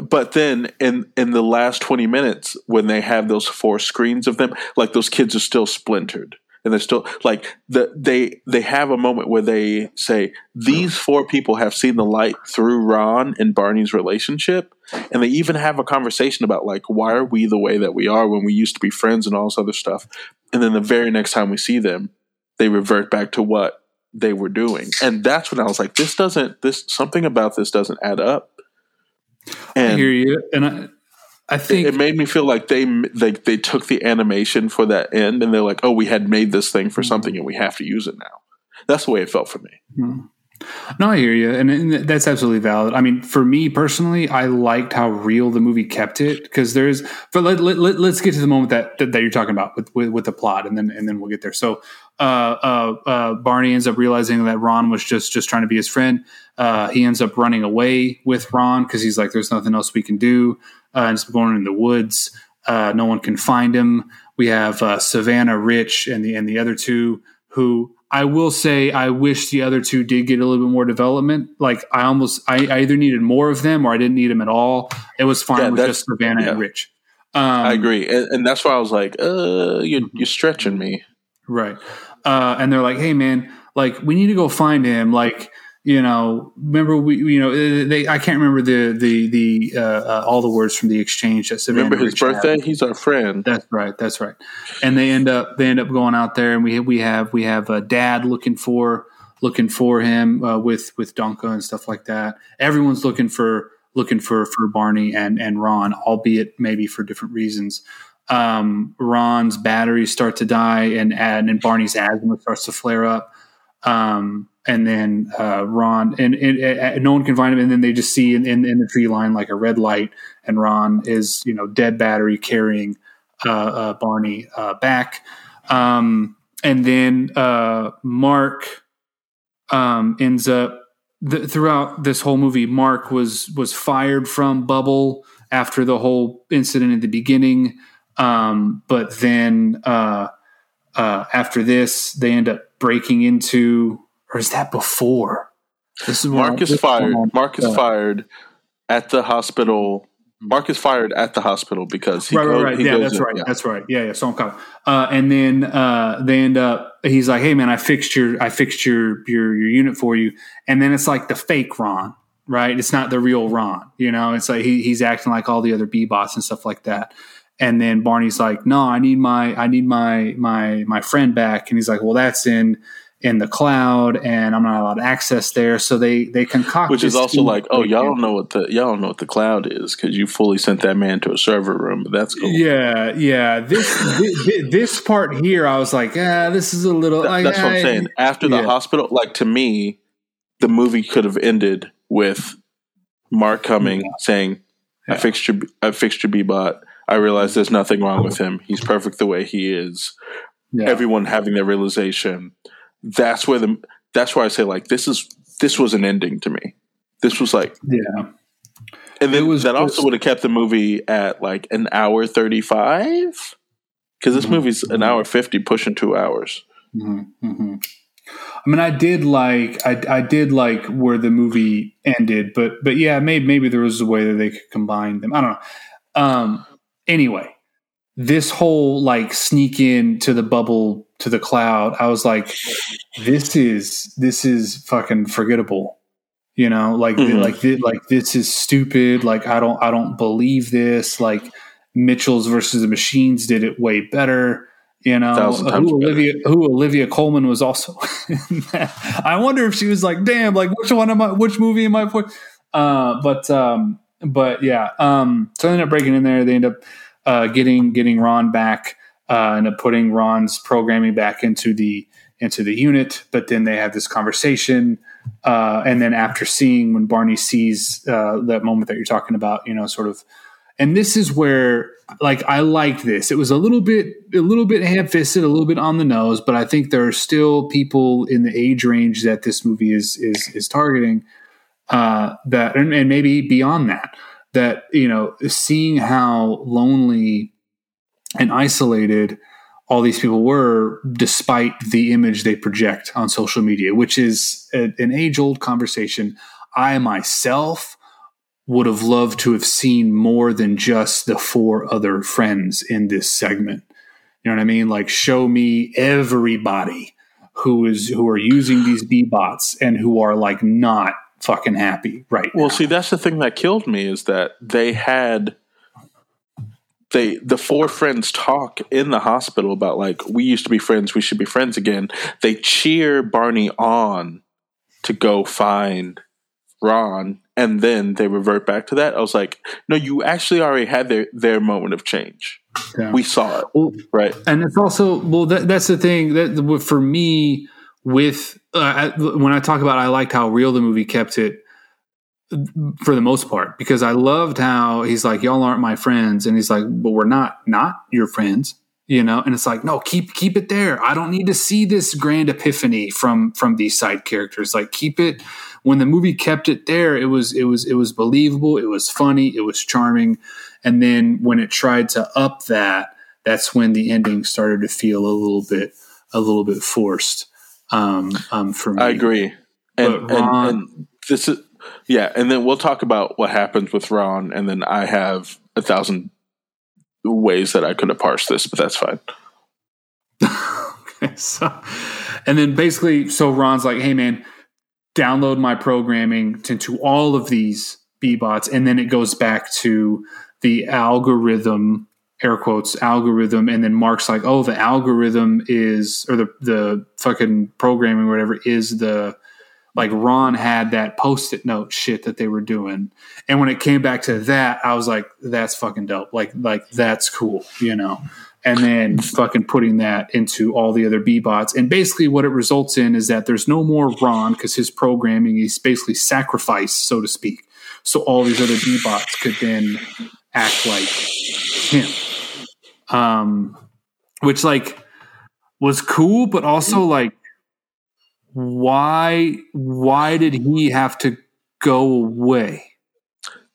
But then in the last 20 minutes, when they have those four screens of them, like those kids are still splintered. And they're still like they have a moment where they say these four people have seen the light through Ron and Barney's relationship, and they even have a conversation about like, why are we the way that we are when we used to be friends and all this other stuff. And then the very next time we see them, they revert back to what they were doing, and that's when I was like, something about this doesn't add up. And I hear you, and I think it made me feel like they took the animation for that end, and they're like, oh, we had made this thing for something and we have to use it now. That's the way it felt for me. No, I hear you. And that's absolutely valid. I mean, for me personally, I liked how real the movie kept it, because there's, but let's get to the moment that you're talking about with the plot, and then we'll get there. So Barney ends up realizing that Ron was just trying to be his friend. He ends up running away with Ron because he's like, there's nothing else we can do. Ends up going in the woods. No one can find him. We have Savannah, Rich, and the other two, who I will say I wish the other two did get a little bit more development. Like I either needed more of them or I didn't need them at all. It was fine with just Savannah and Rich. I agree, and that's why I was like, you're stretching me, right? And they're like, hey man, like we need to go find him. Like, you know, remember I can't remember the all the words from the exchange that Savannah. Remember his birthday? Had. He's our friend. That's right. And they end up going out there, and we have a dad looking for him with Donka and stuff like that. Everyone's looking for Barney and Ron, albeit maybe for different reasons. Ron's batteries start to die and Barney's asthma starts to flare up. And then Ron and no one can find him. And then they just see in the tree line, like a red light, and Ron is, dead battery carrying Barney back. And then Mark ends up, throughout this whole movie, Mark was fired from Bubble after the whole incident at the beginning. But then after this, they end up breaking into, or is that before? Mark is fired at the hospital. Mark is fired at the hospital because he goes. Yeah, that's right. Yeah. So I'm coming. And then they end up. He's like, "Hey, man, I fixed your unit for you." And then it's like the fake Ron, right? It's not the real Ron. It's like he's acting like all the other B-bots and stuff like that. And then Barney's like, "No, I need my friend back." And he's like, "Well, that's in the cloud, and I'm not allowed to access there." So they concoct, which is also like, oh, y'all don't know what the cloud is because you fully sent that man to a server room. But that's cool. Yeah. This part here, I was like, this is a little. That's what I'm saying. After the hospital, like to me, the movie could have ended with Mark coming saying, "I fixed your B-bot. I realized there's nothing wrong with him. He's perfect the way he is." Yeah. Everyone having their realization. That's why I say, like, this was an ending to me. This was like, and then also would have kept the movie at like 1:35, because this movie's 1:50, pushing 2 hours. I mean, I did like where the movie ended, but yeah, maybe there was a way that they could combine them. I don't know. Anyway, this whole like sneak in to the Bubble, to the cloud, I was like, this is fucking forgettable, like this is stupid. Like, I don't believe this. Like, Mitchell's versus the Machines did it way better, Olivia Colman was also in that. I wonder if she was like, damn, like which movie am I for? So they end up breaking in there. They end up getting Ron back. And putting Ron's programming back into the unit, but then they have this conversation, and then after seeing, when Barney sees that moment that you're talking about, sort of, and this is where like I liked this. It was a little bit ham-fisted, a little bit on the nose, but I think there are still people in the age range that this movie is targeting, that and maybe beyond that seeing how lonely and isolated all these people were, despite the image they project on social media, which is an age-old conversation. I myself would have loved to have seen more than just the 4 other friends in this segment. You know what I mean? Like, show me everybody who are using these B-bots and who are like not fucking happy right now. Well, see, that's the thing that killed me, is that they had. The 4 friends talk in the hospital about, like, we used to be friends, we should be friends again. They cheer Barney on to go find Ron, and then they revert back to that. I was like, no, you actually already had their moment of change. Yeah. We saw it, right? And it's also, that's the thing that for me, when I talk about, I liked how real the movie kept it, for the most part, because I loved how he's like, y'all aren't my friends. And he's like, but we're not your friends. you know, and it's like, no, keep it there. I don't need to see this grand epiphany from these side characters. Like, keep it. When the movie kept it there, it was believable. It was funny. It was charming. And then when it tried to up that, that's when the ending started to feel a little bit forced. For me, I agree. And this is, yeah. And then we'll talk about what happens with Ron. And then I have 1,000 ways that I could have parsed this, but that's fine. Okay. So Ron's like, hey man, download my programming to all of these B-bots. And then it goes back to the algorithm, air quotes, algorithm. And then Mark's like, oh, the algorithm is, or the fucking programming or whatever is the, like, Ron had that post-it note shit that they were doing. And when it came back to that, I was like, that's fucking dope. Like that's cool, you know? And then fucking putting that into all the other B-bots. And basically what it results in is that there's no more Ron because his programming is basically sacrificed, so to speak. So all these other B-bots could then act like him. Which, like, was cool, but also, like, why did he have to go away?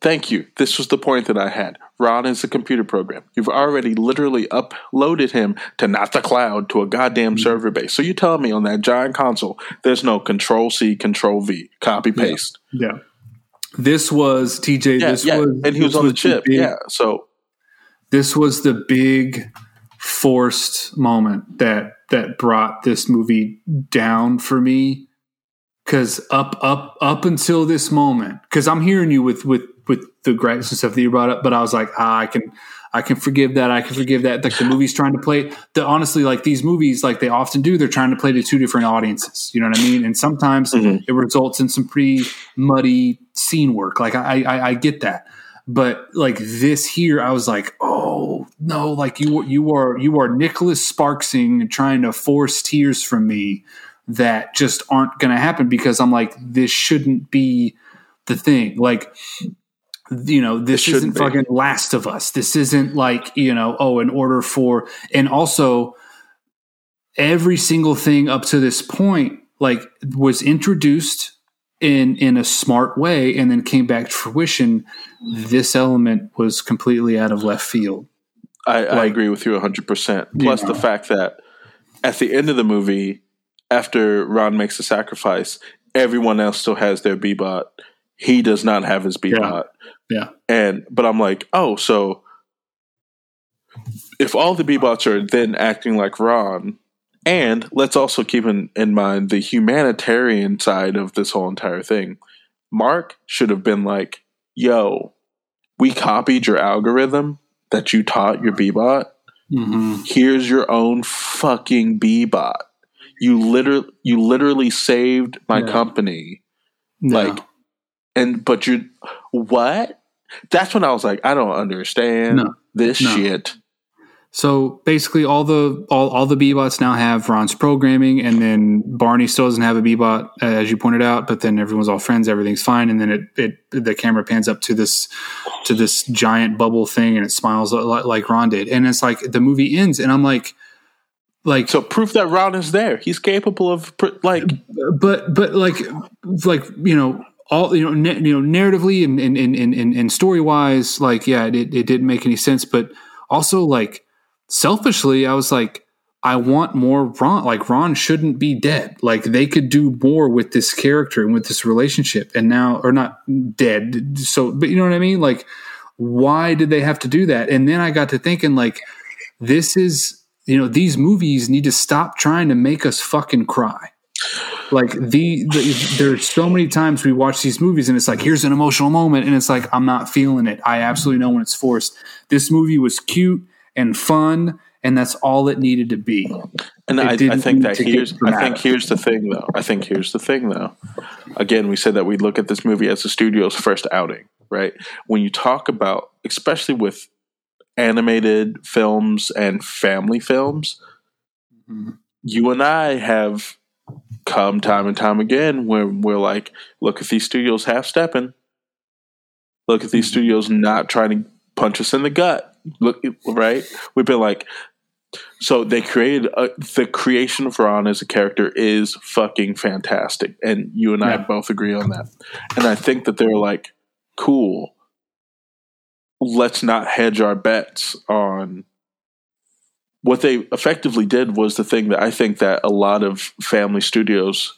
Thank you. This was the point that I had. Ron is a computer program. You've already literally uploaded him to not the cloud, to a goddamn server base. So you tell me on that giant console, there's no Control-C, Control-V, copy-paste. Yeah. This was, TJ, was... And he was on the chip, so... This was the big forced moment that brought this movie down for me, because up until this moment, because I'm hearing you with the gripes and stuff that you brought up, but I was like, I can forgive that. I can forgive that. Like, the movie's trying to play honestly, like, these movies, like they often do, they're trying to play to two different audiences. You know what I mean? And sometimes it results in some pretty muddy scene work. Like, I get that. But, like, this here, I was like, oh no, like you are Nicholas Sparksing trying to force tears from me that just aren't going to happen, because I'm like, this shouldn't be the thing. Like, you know, this isn't fucking Last of Us. This isn't like, you know, and also every single thing up to this point, like, was introduced in a smart way and then came back to fruition. This element was completely out of left field. I agree with you 100%. Plus the fact that at the end of the movie, after Ron makes the sacrifice, everyone else still has their B-bot. He does not have his B-bot. Yeah. But I'm like, oh, so if all the B-bots are then acting like Ron, and let's also keep in mind the humanitarian side of this whole entire thing. Mark should have been like, yo, we copied your algorithm that you taught your B-bot. Mm-hmm. Here's your own fucking B-bot. You literally saved my company. No. Like, but you what? That's when I was like, I don't understand this shit. So basically, all the B-bots now have Ron's programming, and then Barney still doesn't have a B-bot, as you pointed out. But then everyone's all friends, everything's fine, and then the camera pans up to this giant bubble thing, and it smiles like Ron did, and it's like the movie ends, and I'm like so proof that Ron is there, he's capable of narratively and story wise, like, yeah, it didn't make any sense, but also, like, selfishly, I was like, I want more Ron. Like, Ron shouldn't be dead. Like, they could do more with this character and with this relationship. And now, or not dead. So, but you know what I mean? Like, why did they have to do that? And then I got to thinking, like, this is, you know, these movies need to stop trying to make us fucking cry. Like, there's so many times we watch these movies and it's like, here's an emotional moment. And it's like, I'm not feeling it. I absolutely know when it's forced. This movie was cute and fun, and that's all it needed to be. And I think here's the thing though. Again, we said that we look at this movie as the studio's first outing, right? When you talk about, especially with animated films and family films, you and I have come time and time again where we're like, look at these studios half-stepping. Look at these studios not trying to punch us in the gut. Look, right? We've been like, So they created the creation of Ron as a character is fucking fantastic, and you and I both agree on that. And I think that they're like, cool, let's not hedge our bets on what they effectively did. Was the thing that I think that a lot of family studios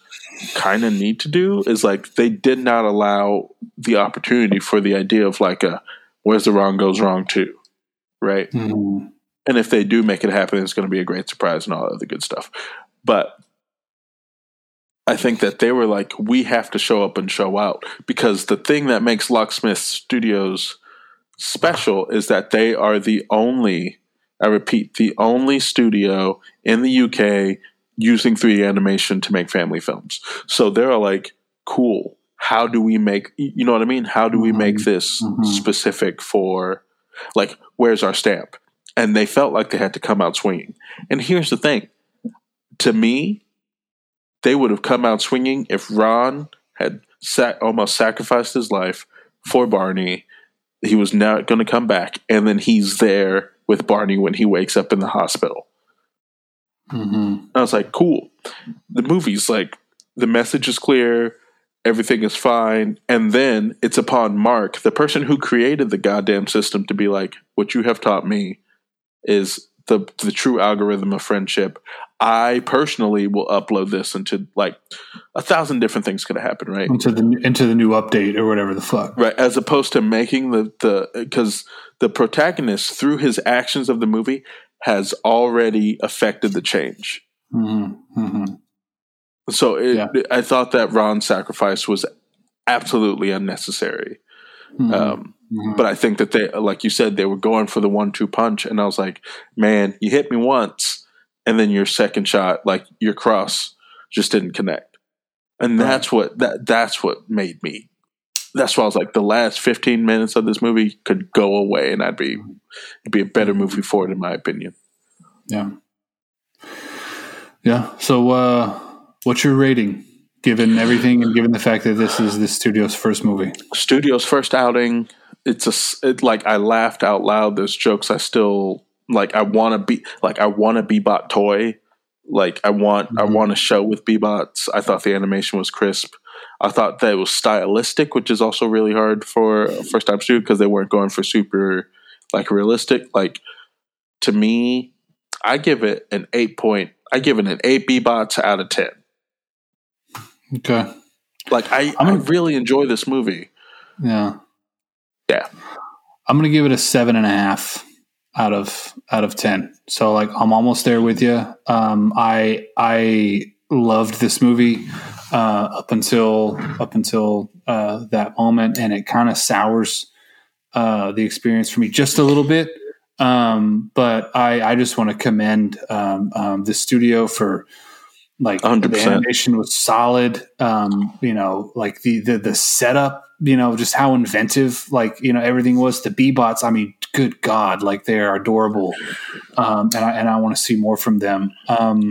kind of need to do is like, they did not allow the opportunity for the idea of like a where's the wrong goes wrong too, right? Mm-hmm. And if they do make it happen, it's going to be a great surprise and all that other good stuff. But I think that they were like, we have to show up and show out, because the thing that makes Locksmith Studios special is that they are the only, I repeat, the only studio in the UK using 3D animation to make family films. So they're like, cool, how do we make, you know what I mean? How do we make this specific for, like, where's our stamp? And they felt like they had to come out swinging. And here's the thing. To me, they would have come out swinging if Ron had almost sacrificed his life for Barney. He was not going to come back. And then he's there with Barney when he wakes up in the hospital. Mm-hmm. I was like, cool. The movie's like, the message is clear. Everything is fine. And then it's upon Mark, the person who created the goddamn system, to be like, what you have taught me is the true algorithm of friendship. I personally will upload this into like 1,000 different things could happen, right? Into the new update or whatever the fuck. Right. As opposed to making because the protagonist through his actions of the movie has already affected the change. Mm-hmm. Mm-hmm. So I thought that Ron's sacrifice was absolutely unnecessary. Mm-hmm. But I think that they, like you said, they were going for the 1-2 punch. And I was like, man, you hit me once, and then your second shot, like your cross, just didn't connect. And that's why I was like, the last 15 minutes of this movie could go away, and it'd be a better movie for it, in my opinion. Yeah. Yeah. So, what's your rating? Given everything and given the fact that this is the studio's first movie. Studio's first outing. I laughed out loud. There's jokes I still like. I want a B-bot toy. Like I want a show with B-bots. I thought the animation was crisp. I thought that it was stylistic, which is also really hard for a first time studio because they weren't going for super like realistic. Like to me, I give it an 8 B-bots out of 10. Okay. Like I really enjoy this movie. Yeah. Yeah. I'm gonna give it a 7.5 out of 10. So like I'm almost there with you. I loved this movie up until that moment, and it kind of sours the experience for me just a little bit. But I just want to commend the studio for. Like 100%. The animation was solid. You know, like the setup, you know, just how inventive, like, you know, everything was. The B-bots, I mean, good God, like they are adorable. And I want to see more from them. But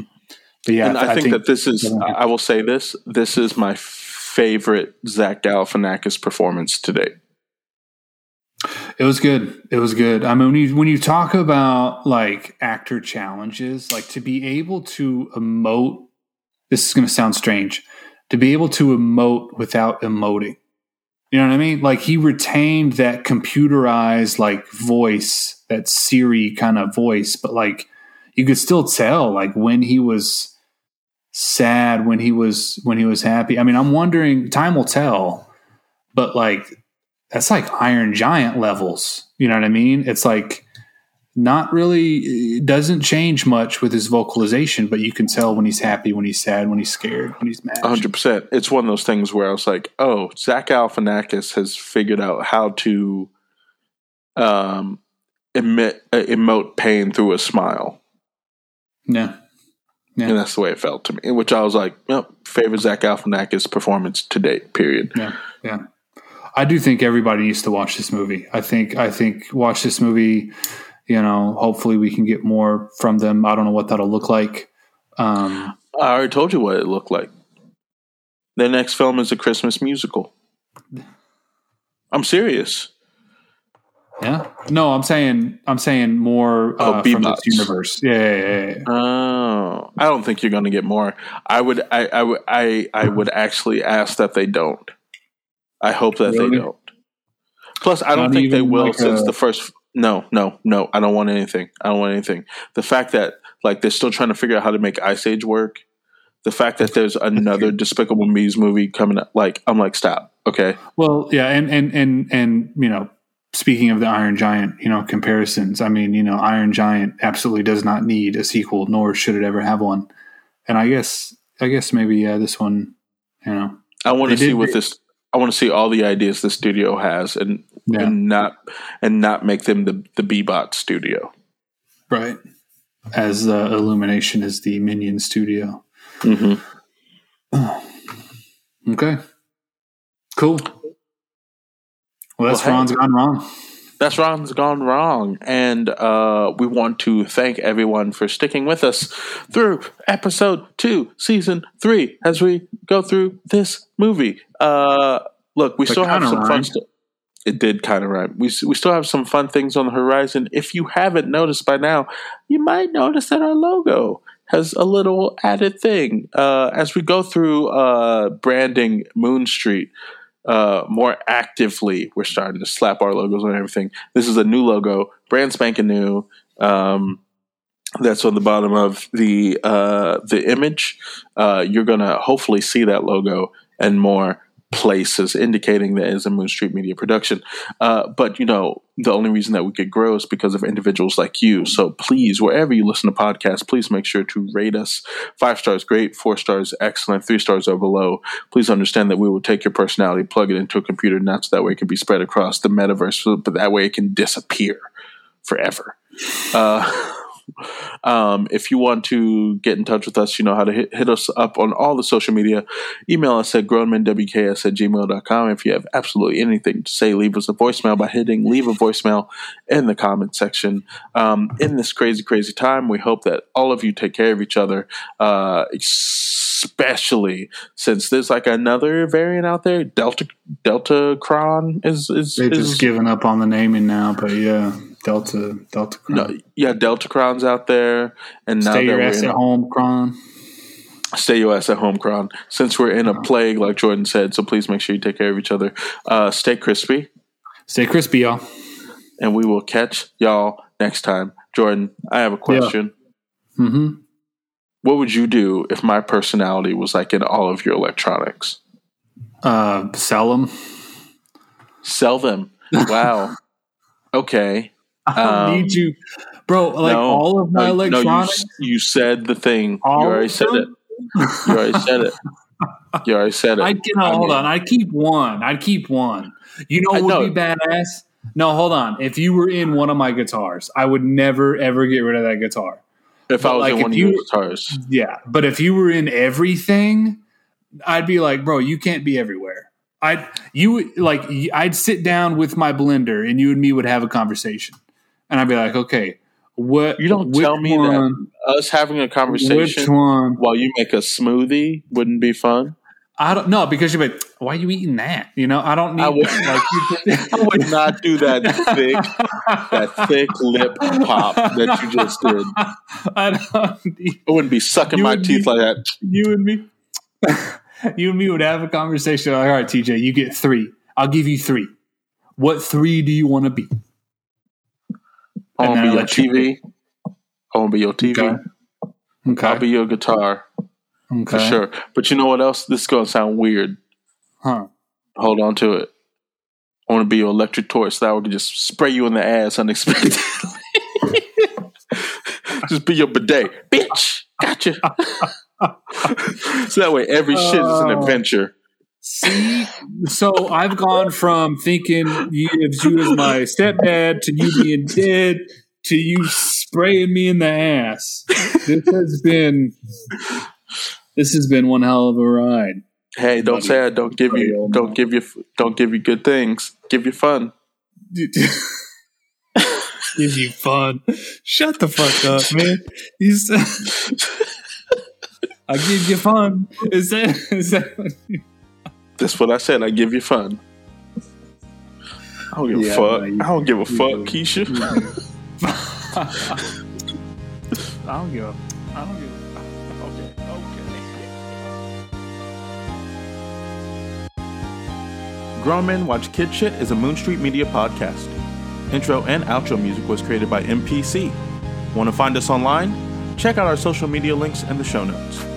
yeah, and I think that this is, I will say this is my favorite Zach Galifianakis performance to date. It was good. I mean, when you talk about like actor challenges, like to be able to emote, this is going to sound strange, to be able to emote without emoting. You know what I mean? Like he retained that computerized like voice, that Siri kind of voice, but like you could still tell like when he was sad, when he was happy. I mean, I'm wondering, time will tell, but like that's like Iron Giant levels. You know what I mean? It's like not really, it doesn't change much with his vocalization, but you can tell when he's happy, when he's sad, when he's scared, when he's mad. 100%. It's one of those things where I was like, oh, Zach Galifianakis has figured out how to emote pain through a smile. Yeah. Yeah. And that's the way it felt to me, which I was like, oh, favorite Zach Galifianakis performance to date, period. Yeah, yeah. I do think everybody needs to watch this movie. I think watch this movie, you know, hopefully we can get more from them. I don't know what that'll look like. I already told you what it looked like. Their next film is a Christmas musical. I'm serious. Yeah. No, I'm saying more from this universe. Yeah. Oh, I don't think you're going to get more. I would actually ask that they don't. I hope that they don't. Plus, I don't think they will since the first. No. I don't want anything. The fact that like they're still trying to figure out how to make Ice Age work. The fact that there's another Despicable Me's movie coming up, like I'm like, stop. Okay. Well, yeah, and you know, speaking of the Iron Giant, you know, comparisons. I mean, you know, Iron Giant absolutely does not need a sequel, nor should it ever have one. And I guess maybe this one, you know, I want to see what this. I want to see all the ideas the studio has, and not make them the B-bot studio, right? As Illumination is the Minion studio. Mm-hmm. Okay. Cool. Well, that's Ron's Gone Wrong. That's Ron's Gone Wrong. And we want to thank everyone for sticking with us through episode 2, season 3, as we go through this movie. Look, we still have some fun stuff. It did kind of rhyme. We still have some fun things on the horizon. If you haven't noticed by now, you might notice that our logo has a little added thing. As we go through branding Moon Street more actively, we're starting to slap our logos on everything. This is a new logo, brand spanking new. That's on the bottom of the image. You're going to hopefully see that logo and more places, indicating that it's a Moon Street Media production. But, you know, the only reason that we could grow is because of individuals like you. So please, wherever you listen to podcasts, please make sure to rate us. 5 stars, great. 4 stars, excellent. 3 stars or below. Please understand that we will take your personality, plug it into a computer, not so that way it can be spread across the metaverse, but that way it can disappear forever. If you want to get in touch with us, you know how to hit us up on all the social media. Email us at grownmenwks@gmail.com. If you have absolutely anything to say, leave us a voicemail by hitting leave a voicemail in the comment section. In this crazy, crazy time, we hope that all of you take care of each other, especially since there's like another variant out there. Delta Cron is they've just given up on the naming now, but yeah. Delta Cron. No, yeah, Delta Cron's out there. And now stay your ass at home, Cron. Stay your ass at home, Cron. Since we're in a plague, like Jordan said, so please make sure you take care of each other. Stay crispy. Stay crispy, y'all. And we will catch y'all next time. Jordan, I have a question. Yeah. Mm-hmm. What would you do if my personality was like in all of your electronics? Sell them. Wow. Okay. I don't need you, bro. Like no, all of my electronics. No, you said the thing. You already said it. Hold on. I'd keep one. You know what would be badass? No, hold on. If you were in one of my guitars, I would never ever get rid of that guitar. If I was in one of your guitars, yeah. But if you were in everything, I'd be like, bro, you can't be everywhere. I'd sit down with my blender and you and me would have a conversation. And I'd be like, okay, what? You don't tell me that us having a conversation while you make a smoothie wouldn't be fun. I don't know, because you'd be like, why are you eating that? You know, I don't need that. I would not do that thick lip pop that you just did. I wouldn't be sucking my teeth like that. You and me. You and me would have a conversation. Like, all right, TJ, you get 3. I'll give you 3. What 3 do you want to be? I want to be your TV. I want to be your TV. Okay. I'll be your guitar. Okay. For sure. But you know what else? This is going to sound weird. Huh. Hold on to it. I want to be your electric torch so that I can just spray you in the ass unexpectedly. Just be your bidet. Bitch, gotcha. So that way every shit is an adventure. See? So I've gone from thinking you as my stepdad to you being dead to you spraying me in the ass. This has been one hell of a ride. Hey, don't buddy. Say I don't give you good things. Give you fun. Give you fun. Shut the fuck up, man. He's I give you fun. Is that what you... That's what I said. I give you fun. I don't give a fuck. I don't give a fuck, Keisha. I don't give a. I don't give. Okay. Grown Men Watch Kid Shit is a Moon Street Media podcast. Intro and outro music was created by MPC. Want to find us online? Check out our social media links in the show notes.